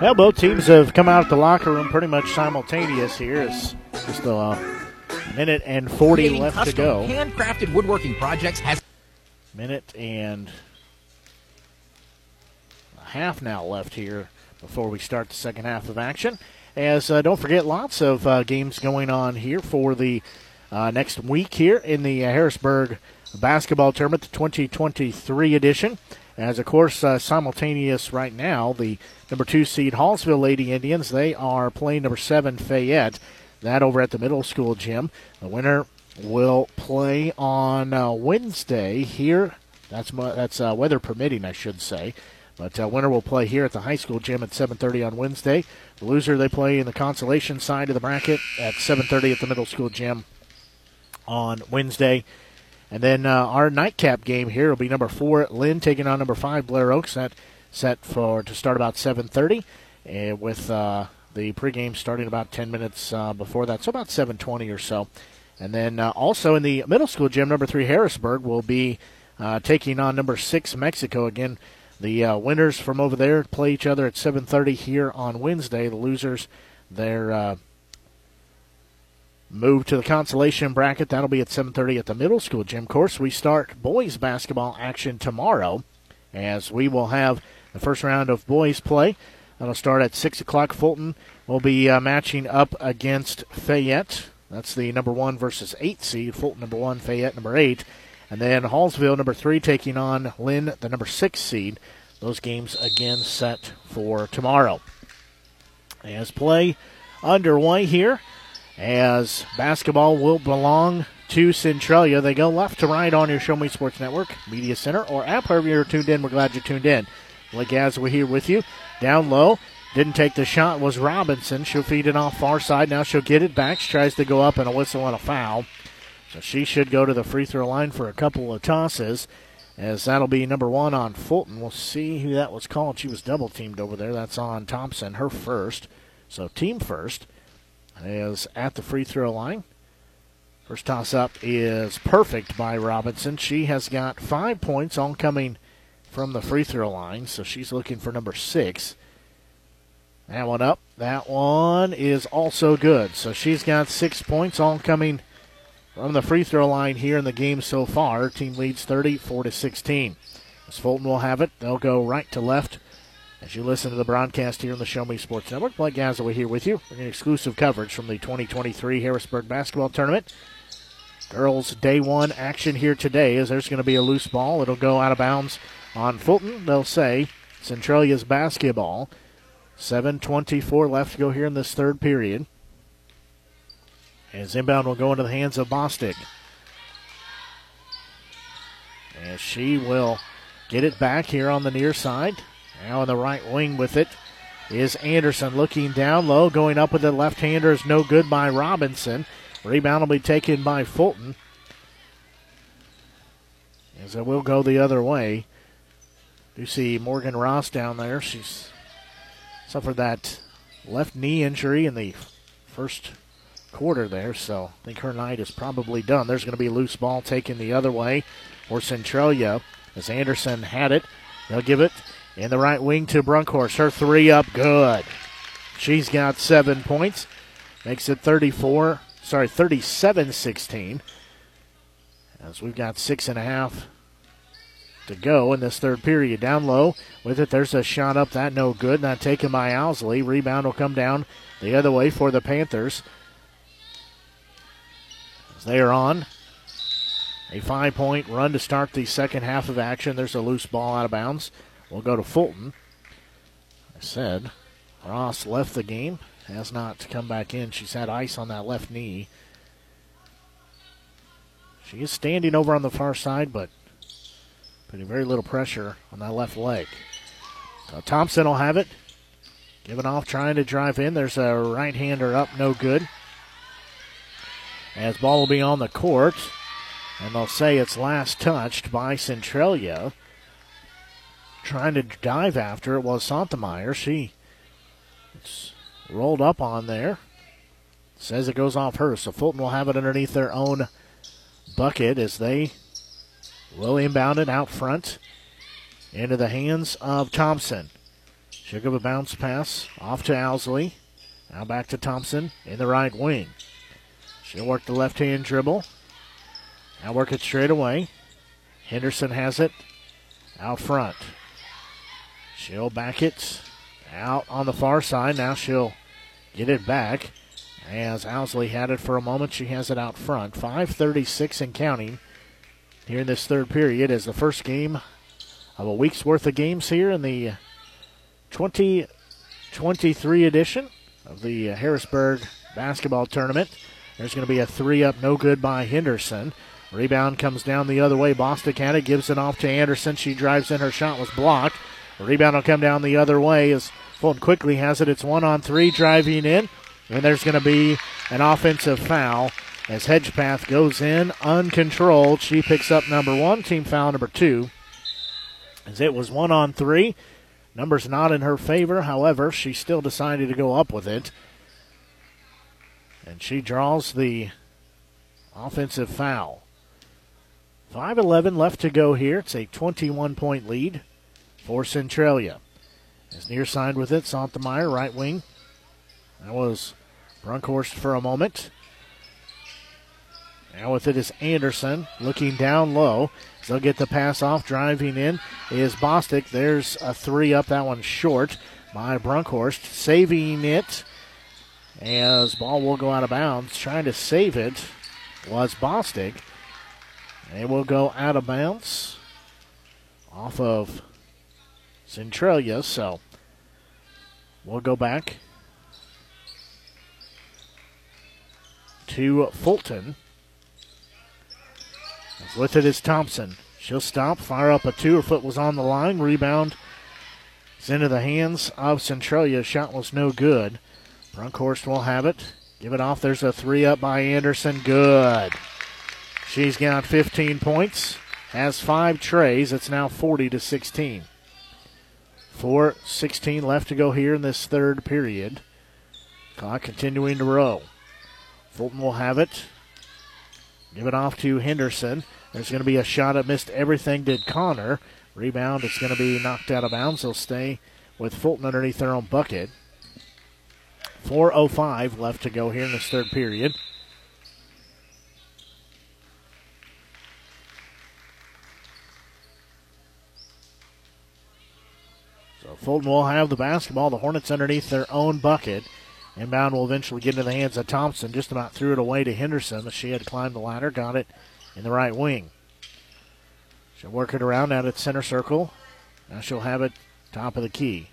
Well, both teams have come out of the locker room pretty much simultaneous here. It's just a minute and 40 left to go. Handcrafted woodworking projects has minute and a half now left here before we start the second half of action. As don't forget, lots of games going on here for the next week here in the Harrisburg Basketball Tournament, the 2023 edition. As, of course, simultaneous right now, the number 2 seed Hallsville Lady Indians, they are playing number 7 Fayette. That over at the middle school gym. The winner will play on Wednesday here. That's weather permitting, I should say. But winner will play here at the high school gym at 7:30 on Wednesday. The loser, they play in the consolation side of the bracket at 7:30 at the middle school gym on Wednesday. And then our nightcap game here will be number 4 Lynn taking on number 5 Blair Oaks. That's set to start about 7:30, and with the pregame starting about 10 minutes before that, so about 7:20 or so. And then also in the middle school gym, number 3 Harrisburg will be taking on number 6 Mexico. Again, the winners from over there play each other at 7:30 here on Wednesday. The losers, they're move to the consolation bracket. That'll be at 7:30 at the middle school gym. Of course, we start boys basketball action tomorrow as we will have the first round of boys play. That'll start at 6 o'clock. Fulton will be matching up against Fayette. That's the number 1 versus 8 seed. Fulton number 1, Fayette number 8. And then Hallsville number 3 taking on Lynn, the number 6 seed. Those games again set for tomorrow. As play underway here. As basketball will belong to Centralia. They go left to right on your Show Me Sports Network, Media Center, or app. However you're tuned in, we're glad you tuned in. Blake Gassaway here with you. Down low, didn't take the shot, was Robinson. She'll feed it off far side. Now she'll get it back. She tries to go up, and a whistle and a foul. So she should go to the free throw line for a couple of tosses, as that'll be number 1 on Fulton. We'll see who that was called. She was double teamed over there. That's on Thompson, her first. So team first. Is at the free throw line. First toss up is perfect by Robinson. She has got 5 points on coming from the free throw line, so she's looking for number 6. That one up. That one is also good. So she's got 6 points on coming from the free throw line here in the game so far. Her team leads 34-16. As Fulton will have it, they'll go right to left. As you listen to the broadcast here on the Show Me Sports Network, Blake Gassaway here with you. Bringing exclusive coverage from the 2023 Harrisburg Basketball Tournament. Girls Day 1 action here today as there's going to be a loose ball. It'll go out of bounds on Fulton. They'll say Centralia's basketball. 7:24 left to go here in this third period. As inbound will go into the hands of Bostick. And she will get it back here on the near side. Now on the right wing with it is Anderson looking down low. Going up with the left-hander is no good by Robinson. Rebound will be taken by Fulton. As it will go the other way. You see Morgan Ross down there. She's suffered that left knee injury in the first quarter there, so I think her night is probably done. There's going to be a loose ball taken the other way for Centralia as Anderson had it. They'll give it in the right wing to Brunkhorst. Her three up, good. She's got 7 points. Makes it 37-16. As we've got 6.5 to go in this third period. Down low with it. There's a shot up. That no good. Not taken by Owsley. Rebound will come down the other way for the Panthers. As they are on a 5-point run to start the second half of action. There's a loose ball out of bounds. We'll go to Fulton. I said Ross left the game. Has not come back in. She's had ice on that left knee. She is standing over on the far side, but putting very little pressure on that left leg. So Thompson will have it. Giving off, trying to drive in. There's a right-hander up, no good. As ball will be on the court, and they'll say it's last touched by Centralia. Trying to dive after it was Sontemeyer. It's rolled up on there. Says it goes off her, so Fulton will have it underneath their own bucket as they will inbound it out front into the hands of Thompson. She'll give a bounce pass off to Owsley. Now back to Thompson in the right wing. She'll work the left-hand dribble. Now work it straight away. Henderson has it out front. She'll back it out on the far side. Now she'll get it back. As Owsley had it for a moment, she has it out front. 5:36 and counting here in this third period as the first game of a week's worth of games here in the 2023 edition of the Harrisburg Basketball Tournament. There's going to be a three-up, no good by Henderson. Rebound comes down the other way. Bostick had it, gives it off to Anderson. She drives in. Her shot was blocked. Rebound will come down the other way as Fulton quickly has it. It's 1-on-3 driving in. And there's going to be an offensive foul as Hedgepath goes in uncontrolled. She picks up number one, team foul number two. As it was 1-on-3. Number's not in her favor. However, she still decided to go up with it. And she draws the offensive foul. 5:11 left to go here. It's a 21-point lead for Centralia. As near side with it, Sontemeyer, right wing. That was Brunkhorst for a moment. Now with it is Anderson looking down low. They'll get the pass off. Driving in is Bostick. There's a three up. That one short by Brunkhorst. Saving it as ball will go out of bounds. Trying to save it was Bostick. It will go out of bounds off of Centralia. So we'll go back to Fulton. With it is Thompson. She'll stop, fire up a two. Her foot was on the line. Rebound is into the hands of Centralia. Shot was no good. Brunkhorst will have it. Give it off. There's a three up by Anderson. Good. She's got 15 points. Has 5 trays. It's now 40-16. 4:16 left to go here in this third period. Clock continuing to roll. Fulton will have it. Give it off to Henderson. There's going to be a shot that missed everything. Did Connor. Rebound. It's going to be knocked out of bounds. They'll stay with Fulton underneath their own bucket. 4:05 left to go here in this third period. So Fulton will have the basketball. The Hornets underneath their own bucket. Inbound will eventually get into the hands of Thompson. Just about threw it away to Henderson as she had climbed the ladder. Got it in the right wing. She'll work it around out at center circle. Now she'll have it top of the key.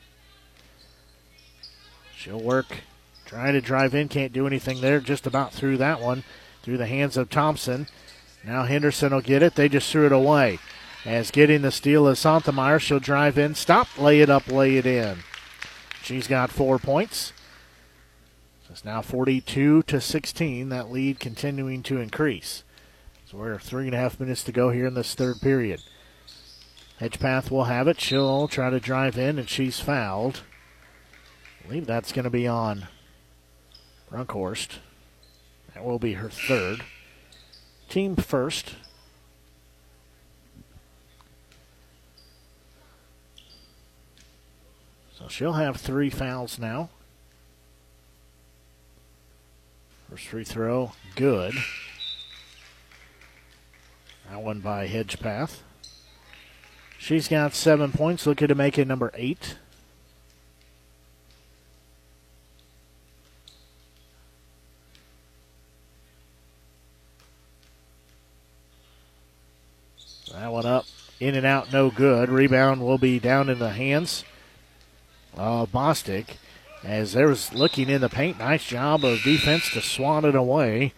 She'll work, trying to drive in. Can't do anything there. Just about threw that one through the hands of Thompson. Now Henderson will get it. They just threw it away. As getting the steal is Sontemeyer. She'll drive in. Stop, lay it up, lay it in. She's got 4 points. It's now 42-16. That lead continuing to increase. So we're 3.5 minutes to go here in this third period. Hedgepath will have it. She'll try to drive in, and she's fouled. I believe that's going to be on Brunkhorst. That will be her third. Team first. So she'll have three fouls now. First free throw, good. That one by Hedgepath. She's got 7 points, looking to make it number 8. That one up, in and out, no good. Rebound will be down in the hands of Bostick. As there was looking in the paint, nice job of defense to swat it away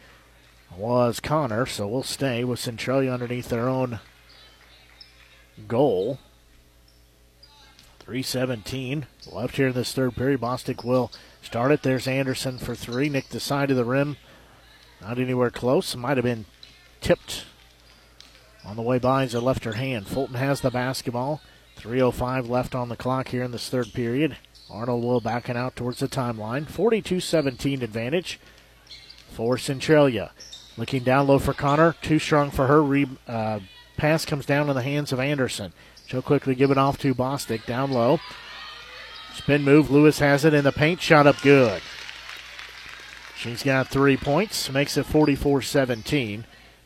was Connor, so we'll stay with Centralia underneath their own goal. 3:17 left here in this third period. Bostick will start it. There's Anderson for three. Nicked the side of the rim. Not anywhere close. Might have been tipped on the way by as it left her hand. Fulton has the basketball. 3:05 left on the clock here in this third period. Arnold will backing out towards the timeline. 42-17 advantage for Centralia. Looking down low for Connor. Too strong for her. Pass comes down in the hands of Anderson. She'll quickly give it off to Bostick. Down low. Spin move. Lewis has it in the paint. Shot up good. She's got 3 points. Makes it 44-17.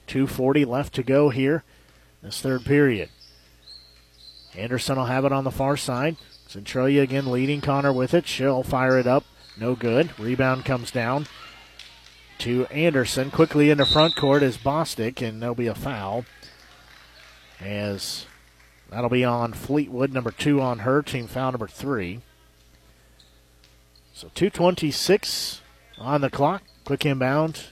2:40 left to go here this third period. Anderson will have it on the far side. Centralia again leading Connor with it. She'll fire it up. No good. Rebound comes down to Anderson. Quickly into front court is Bostick, and there'll be a foul. As that'll be on Fleetwood, number 2 on her, team foul number 3. So 2:26 on the clock. Quick inbound.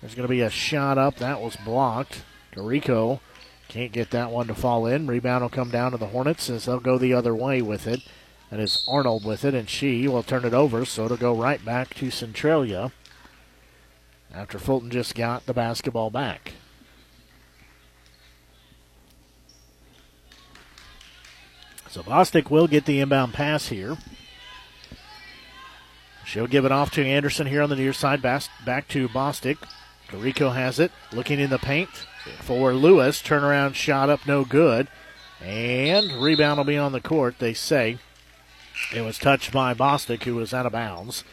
There's going to be a shot up. That was blocked. DeRico. Can't get that one to fall in. Rebound will come down to the Hornets as they'll go the other way with it. That is Arnold with it, and she will turn it over, so it'll go right back to Centralia after Fulton just got the basketball back. So Bostick will get the inbound pass here. She'll give it off to Anderson here on the near side, back to Bostick. DeRico has it, looking in the paint for Lewis. Turnaround shot up, no good. And rebound will be on the court, they say. It was touched by Bostick, who was out of bounds.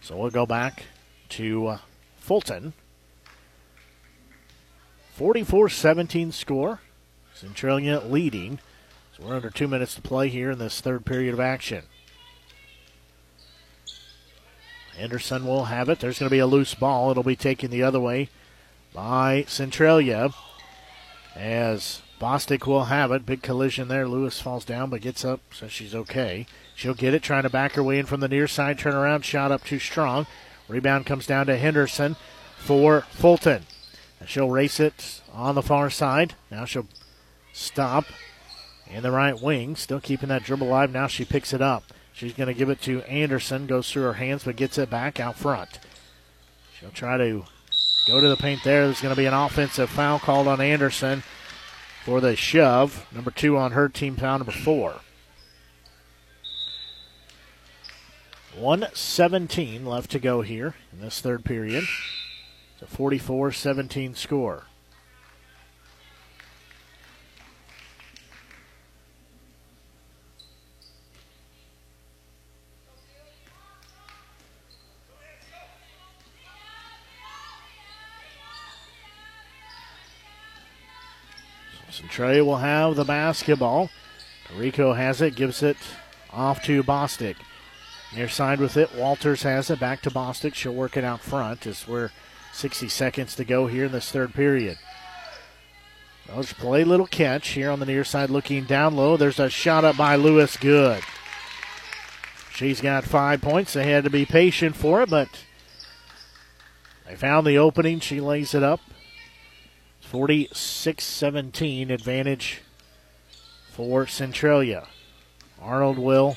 So we'll go back to Fulton. 44-17 score. Centralia leading. So we're under 2 minutes to play here in this third period of action. Anderson will have it. There's going to be a loose ball. It'll be taken the other way by Centralia as Bostick will have it. Big collision there. Lewis falls down but gets up, so she's okay. She'll get it, trying to back her way in from the near side. Turnaround shot up too strong. Rebound comes down to Henderson for Fulton. And she'll race it on the far side. Now she'll stop in the right wing. Still keeping that dribble alive. Now she picks it up. She's going to give it to Anderson. Goes through her hands but gets it back out front. She'll try to go to the paint there. There's going to be an offensive foul called on Anderson for the shove. Number 2 on her, team foul number 4. 1:17 left to go here in this third period. It's a 44-17 score. Centralia will have the basketball. Rico has it, gives it off to Bostick. Near side with it, Walters has it, back to Bostick. She'll work it out front as we're 60 seconds to go here in this third period. They'll just play a little catch here on the near side, looking down low. There's a shot up by Lewis, good. She's got 5 points. They had to be patient for it, but they found the opening. She lays it up. 46-17 advantage for Centralia. Arnold will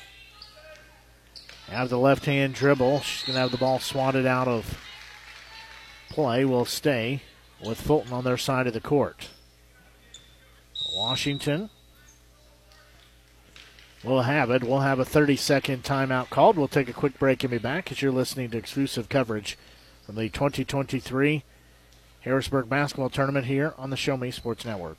have the left-hand dribble. She's going to have the ball swatted out of play. Will stay with Fulton on their side of the court. Washington We'll have it. We'll have a 30-second timeout called. We'll take a quick break and be back as you're listening to exclusive coverage from the 2023 Harrisburg Basketball Tournament here on the Show Me Sports Network.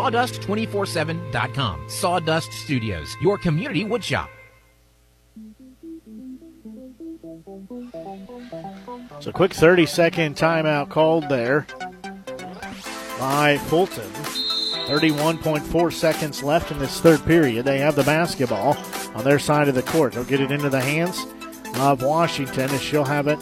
Sawdust247.com. Sawdust Studios, your community woodshop. It's a quick 30-second timeout called there by Fulton. 31.4 seconds left in this third period. They have the basketball on their side of the court. They'll get it into the hands of Washington as she'll have it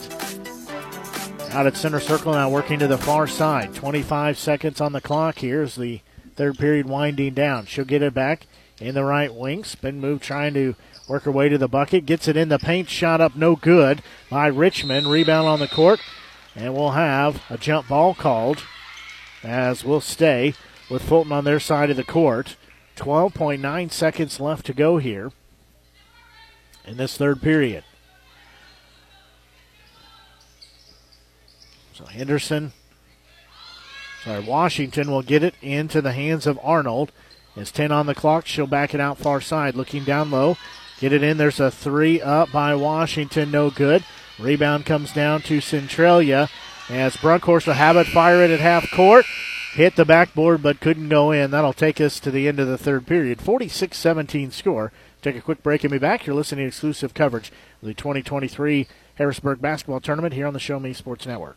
out at center circle now, working to the far side. 25 seconds on the clock. Here's the third period winding down. She'll get it back in the right wing. Spin move trying to work her way to the bucket. Gets it in the paint. Shot up no good by Richmond. Rebound on the court. And we'll have a jump ball called as we'll stay with Fulton on their side of the court. 12.9 seconds left to go here in this third period. So Washington will get it into the hands of Arnold. It's 10 on the clock. She'll back it out far side, looking down low. Get it in. There's a three up by Washington. No good. Rebound comes down to Centralia as Brunkhorst will have it, fire it at half court. Hit the backboard but couldn't go in. That'll take us to the end of the third period. 46-17 score. Take a quick break and be back. You're listening to exclusive coverage of the 2023 Harrisburg Basketball Tournament here on the Show Me Sports Network.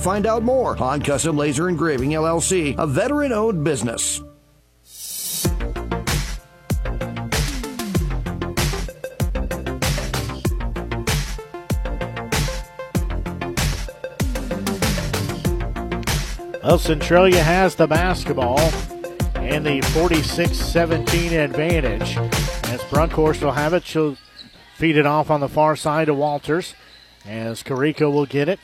find out more. On Custom Laser Engraving LLC, a veteran-owned business. Well, Centralia has the basketball and the 46-17 advantage. As Brunkhorst will have it, she'll feed it off on the far side to Walters. As Carrico will get it.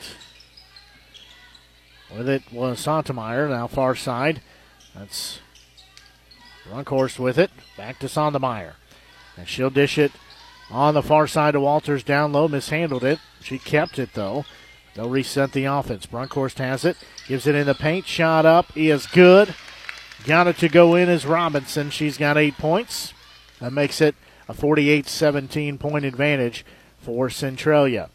With it was Sontemeyer, now far side. That's Brunkhorst with it. Back to Sontemeyer. And she'll dish it on the far side to Walters down low. Mishandled it. She kept it, though. They'll reset the offense. Brunkhorst has it. Gives it in the paint. Shot up is good. Got it to go in is Robinson. She's got 8 points. That makes it a 48-17 point advantage for Centralia.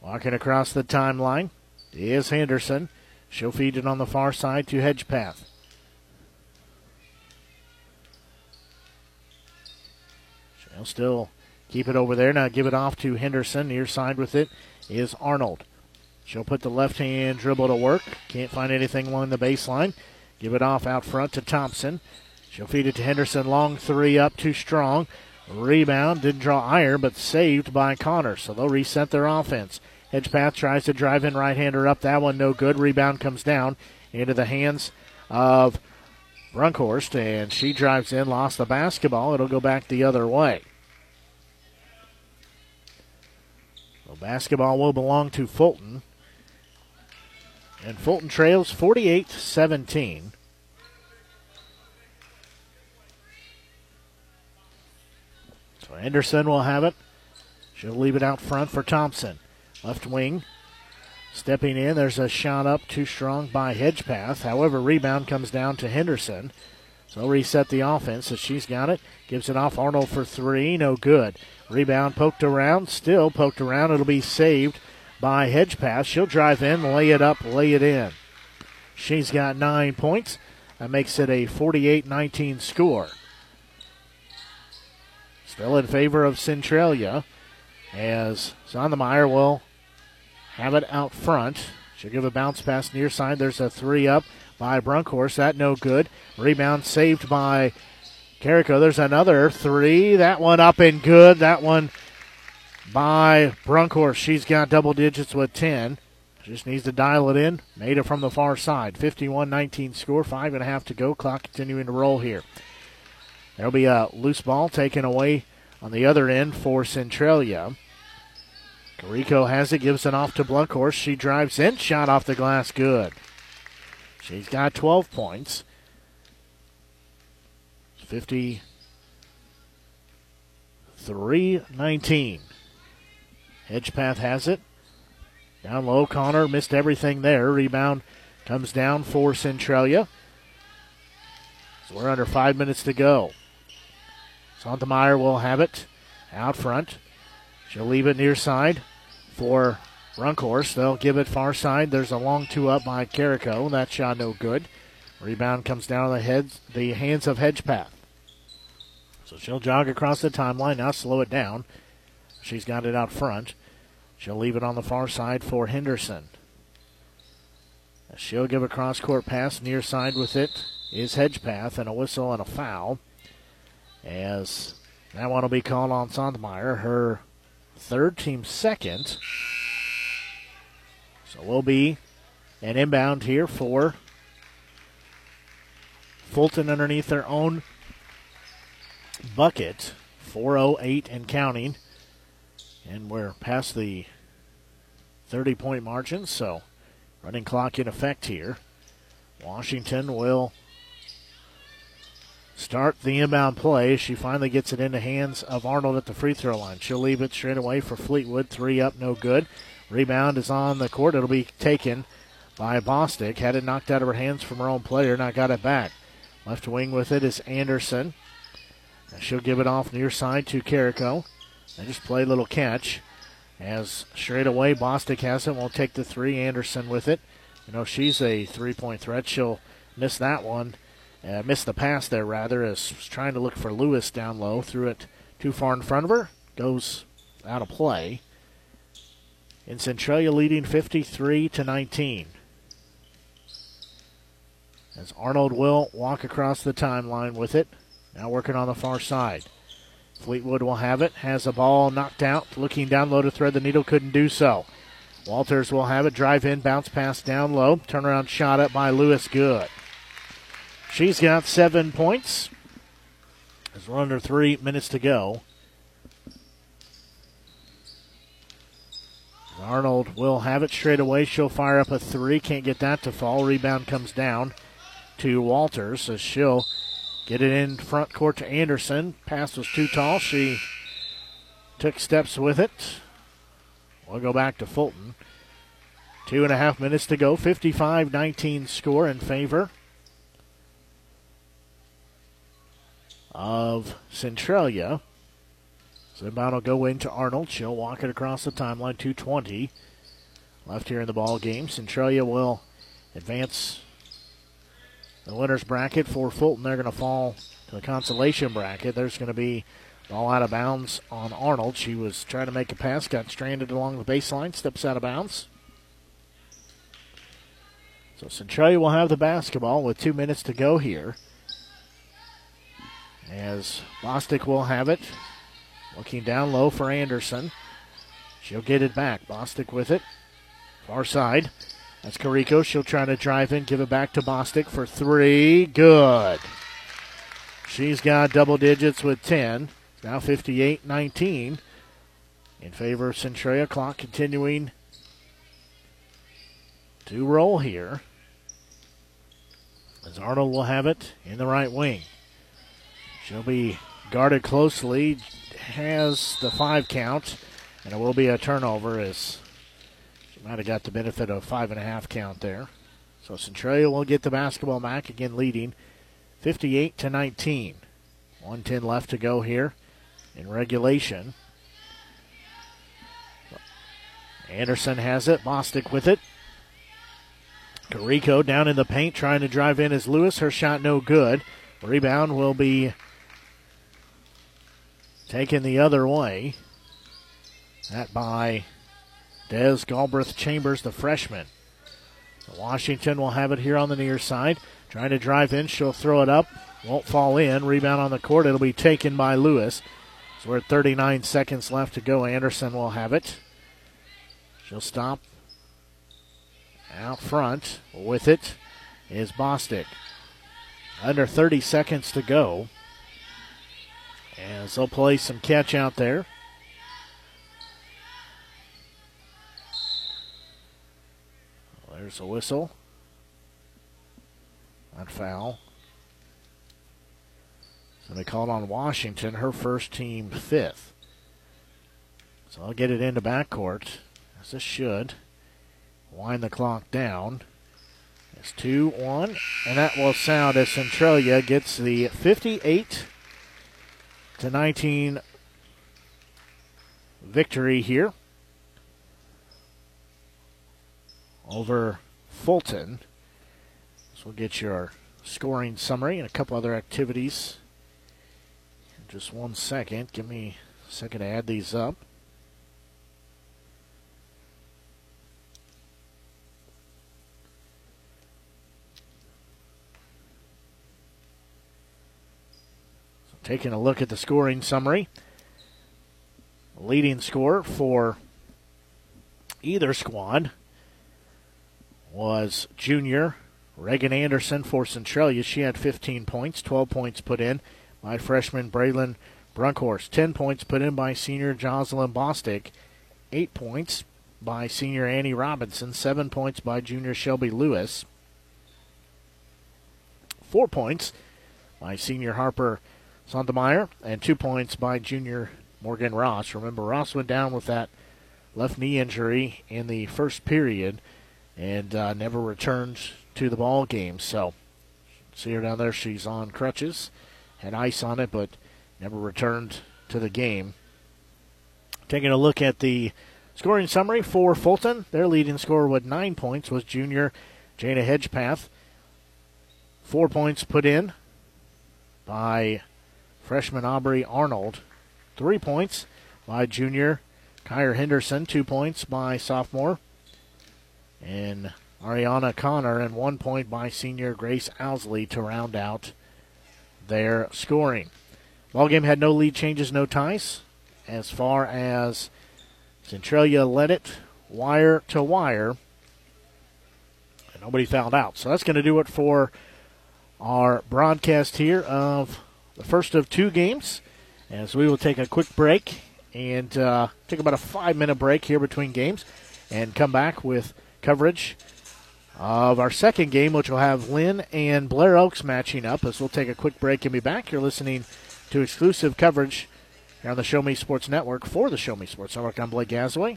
Walking across the timeline is Henderson. She'll feed it on the far side to Hedgepath. She'll still keep it over there. Now give it off to Henderson. Near side with it is Arnold. She'll put the left-hand dribble to work. Can't find anything along the baseline. Give it off out front to Thompson. She'll feed it to Henderson. Long three up, too strong. Rebound. Didn't draw iron, but saved by Connor. So they'll reset their offense. Hedgepath tries to drive in right-hander up. That one no good. Rebound comes down into the hands of Brunkhorst, and she drives in, lost the basketball. It'll go back the other way. Well, basketball will belong to Fulton. And Fulton trails 48-17. But Anderson will have it. She'll leave it out front for Thompson. Left wing. Stepping in, there's a shot up too strong by Hedgepath. However, rebound comes down to Henderson. So reset the offense as she's got it. Gives it off Arnold for three. No good. Rebound poked around. Still poked around. It'll be saved by Hedgepath. She'll drive in, lay it up, lay it in. She's got 9 points. That makes it a 48-19 score. Still in favor of Centralia as Sondermeyer will have it out front. She'll give a bounce pass near side. There's a three up by Brunkhorst. That no good. Rebound saved by Carrico. There's another three. That one up and good. That one by Brunkhorst. She's got double digits with 10. Just needs to dial it in. Made it from the far side. 51-19 score. 5.5 to go. Clock continuing to roll here. There'll be a loose ball taken away on the other end for Centralia. Carrico has it. Gives it off to Brunkhorst. She drives in. Shot off the glass. Good. She's got 12 points. 53-19. Hedgepath has it. Down low, Connor missed everything there. Rebound comes down for Centralia. So we're under 5 minutes to go. Sondermeyer will have it out front. She'll leave it near side for Brunkhorst. They'll give it far side. There's a long two up by Carrico. That shot no good. Rebound comes down on the hands of Hedgepath. So she'll jog across the timeline. Now slow it down. She's got it out front. She'll leave it on the far side for Henderson. She'll give a cross-court pass. Near side with it is Hedgepath, and a whistle and a foul. As that one will be called on Sondermeyer, her third, team second. So we'll be an inbound here for Fulton underneath their own bucket. 4:08 and counting. And we're past the 30-point margin, so running clock in effect here. Washington will start the inbound play. She finally gets it into hands of Arnold at the free throw line. She'll leave it straight away for Fleetwood. Three up, no good. Rebound is on the court. It'll be taken by Bostick. Had it knocked out of her hands from her own player, now got it back. Left wing with it is Anderson. And she'll give it off near side to Carrico. They just play a little catch. As straight away, Bostick has it. Won't take the three. Anderson with it. You know, she's a three-point threat. She'll miss that one. Miss the pass there, rather, as trying to look for Lewis down low. Threw it too far in front of her. Goes out of play. And Centralia leading 53-19. As Arnold will walk across the timeline with it. Now working on the far side. Fleetwood will have it, has a ball knocked out, looking down low to thread the needle, couldn't do so. Walters will have it, drive in, bounce pass down low, turnaround shot up by Lewis, good. She's got 7 points, as we're under 3 minutes to go. Arnold will have it straight away, she'll fire up a three, can't get that to fall, rebound comes down to Walters, so she'll get it in front court to Anderson. Pass was too tall. She took steps with it. We'll go back to Fulton. 2.5 minutes to go. 55-19 score in favor of Centralia. So the bound will go into Arnold. She'll walk it across the timeline. 2:20 left here in the ball game. Centralia will advance the winner's bracket for Fulton. They're going to fall to the consolation bracket. There's going to be all out of bounds on Arnold. She was trying to make a pass, got stranded along the baseline, steps out of bounds. So Centralia will have the basketball with 2 minutes to go here. As Bostick will have it, looking down low for Anderson. She'll get it back. Bostick with it, far side. That's Carrico. She'll try to drive in, give it back to Bostick for three. Good. She's got double digits with 10. Now 58-19 in favor of Centralia. Clock continuing to roll here. As Arnold will have it in the right wing. She'll be guarded closely. has the 5 count, and it will be a turnover as she might have got the benefit of 5.5 count there. So Centralia will get the basketball back, again leading 58-19. 1:10 left to go here in regulation. Anderson has it, Bostick with it. Carrico down in the paint trying to drive in is Lewis. Her shot no good. Rebound will be taken the other way. That by Des Galbraith Chambers, the freshman. Washington will have it here on the near side. Trying to drive in. She'll throw it up. Won't fall in. Rebound on the court. It'll be taken by Lewis. So we're at 39 seconds left to go. Anderson will have it. She'll stop. Out front with it is Bostick. Under 30 seconds to go. As they'll play some catch out there. Well, there's a whistle. Not foul. So they called on Washington, her first team fifth. So I'll get it into backcourt, as this should wind the clock down. It's 2-1, and that will sound as Centralia gets the 58-19 victory here over Fulton. So we'll get your scoring summary and a couple other activities in just 1 second. Give me a second to add these up. Taking a look at the scoring summary. Leading scorer for either squad was junior Reagan Anderson for Centralia. She had 15 points, 12 points put in by freshman Braylon Brunkhorst, 10 points put in by senior Jocelyn Bostick, 8 points by senior Annie Robinson, 7 points by junior Shelby Lewis, 4 points by senior Harper Sondermeyer, and 2 points by junior Morgan Ross. Remember, Ross went down with that left knee injury in the first period and never returned to the ball game. So, see her down there. She's on crutches, had ice on it, but never returned to the game. Taking a look at the scoring summary for Fulton, their leading scorer with 9 points was junior Jana Hedgepath. 4 points put in by freshman Aubrey Arnold, 3 points by junior Kyer Henderson, 2 points by sophomore and Ariana Connor, and 1 point by senior Grace Owsley to round out their scoring. Ball game had no lead changes, no ties. As far as Centralia led it wire to wire, and nobody fouled out. So that's going to do it for our broadcast here of the first of 2 games, as we will take a quick break and take about a 5-minute break here between games and come back with coverage of our second game, which will have Lynn and Blair Oaks matching up, as we'll take a quick break and be back. You're listening to exclusive coverage here on the Show Me Sports Network for the Show Me Sports Network. I'm Blake Gassaway.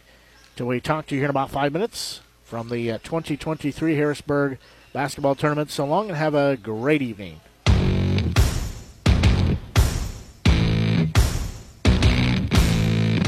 Till we talk to you here in about 5 minutes from the 2023 Harrisburg Basketball Tournament. So long and have a great evening.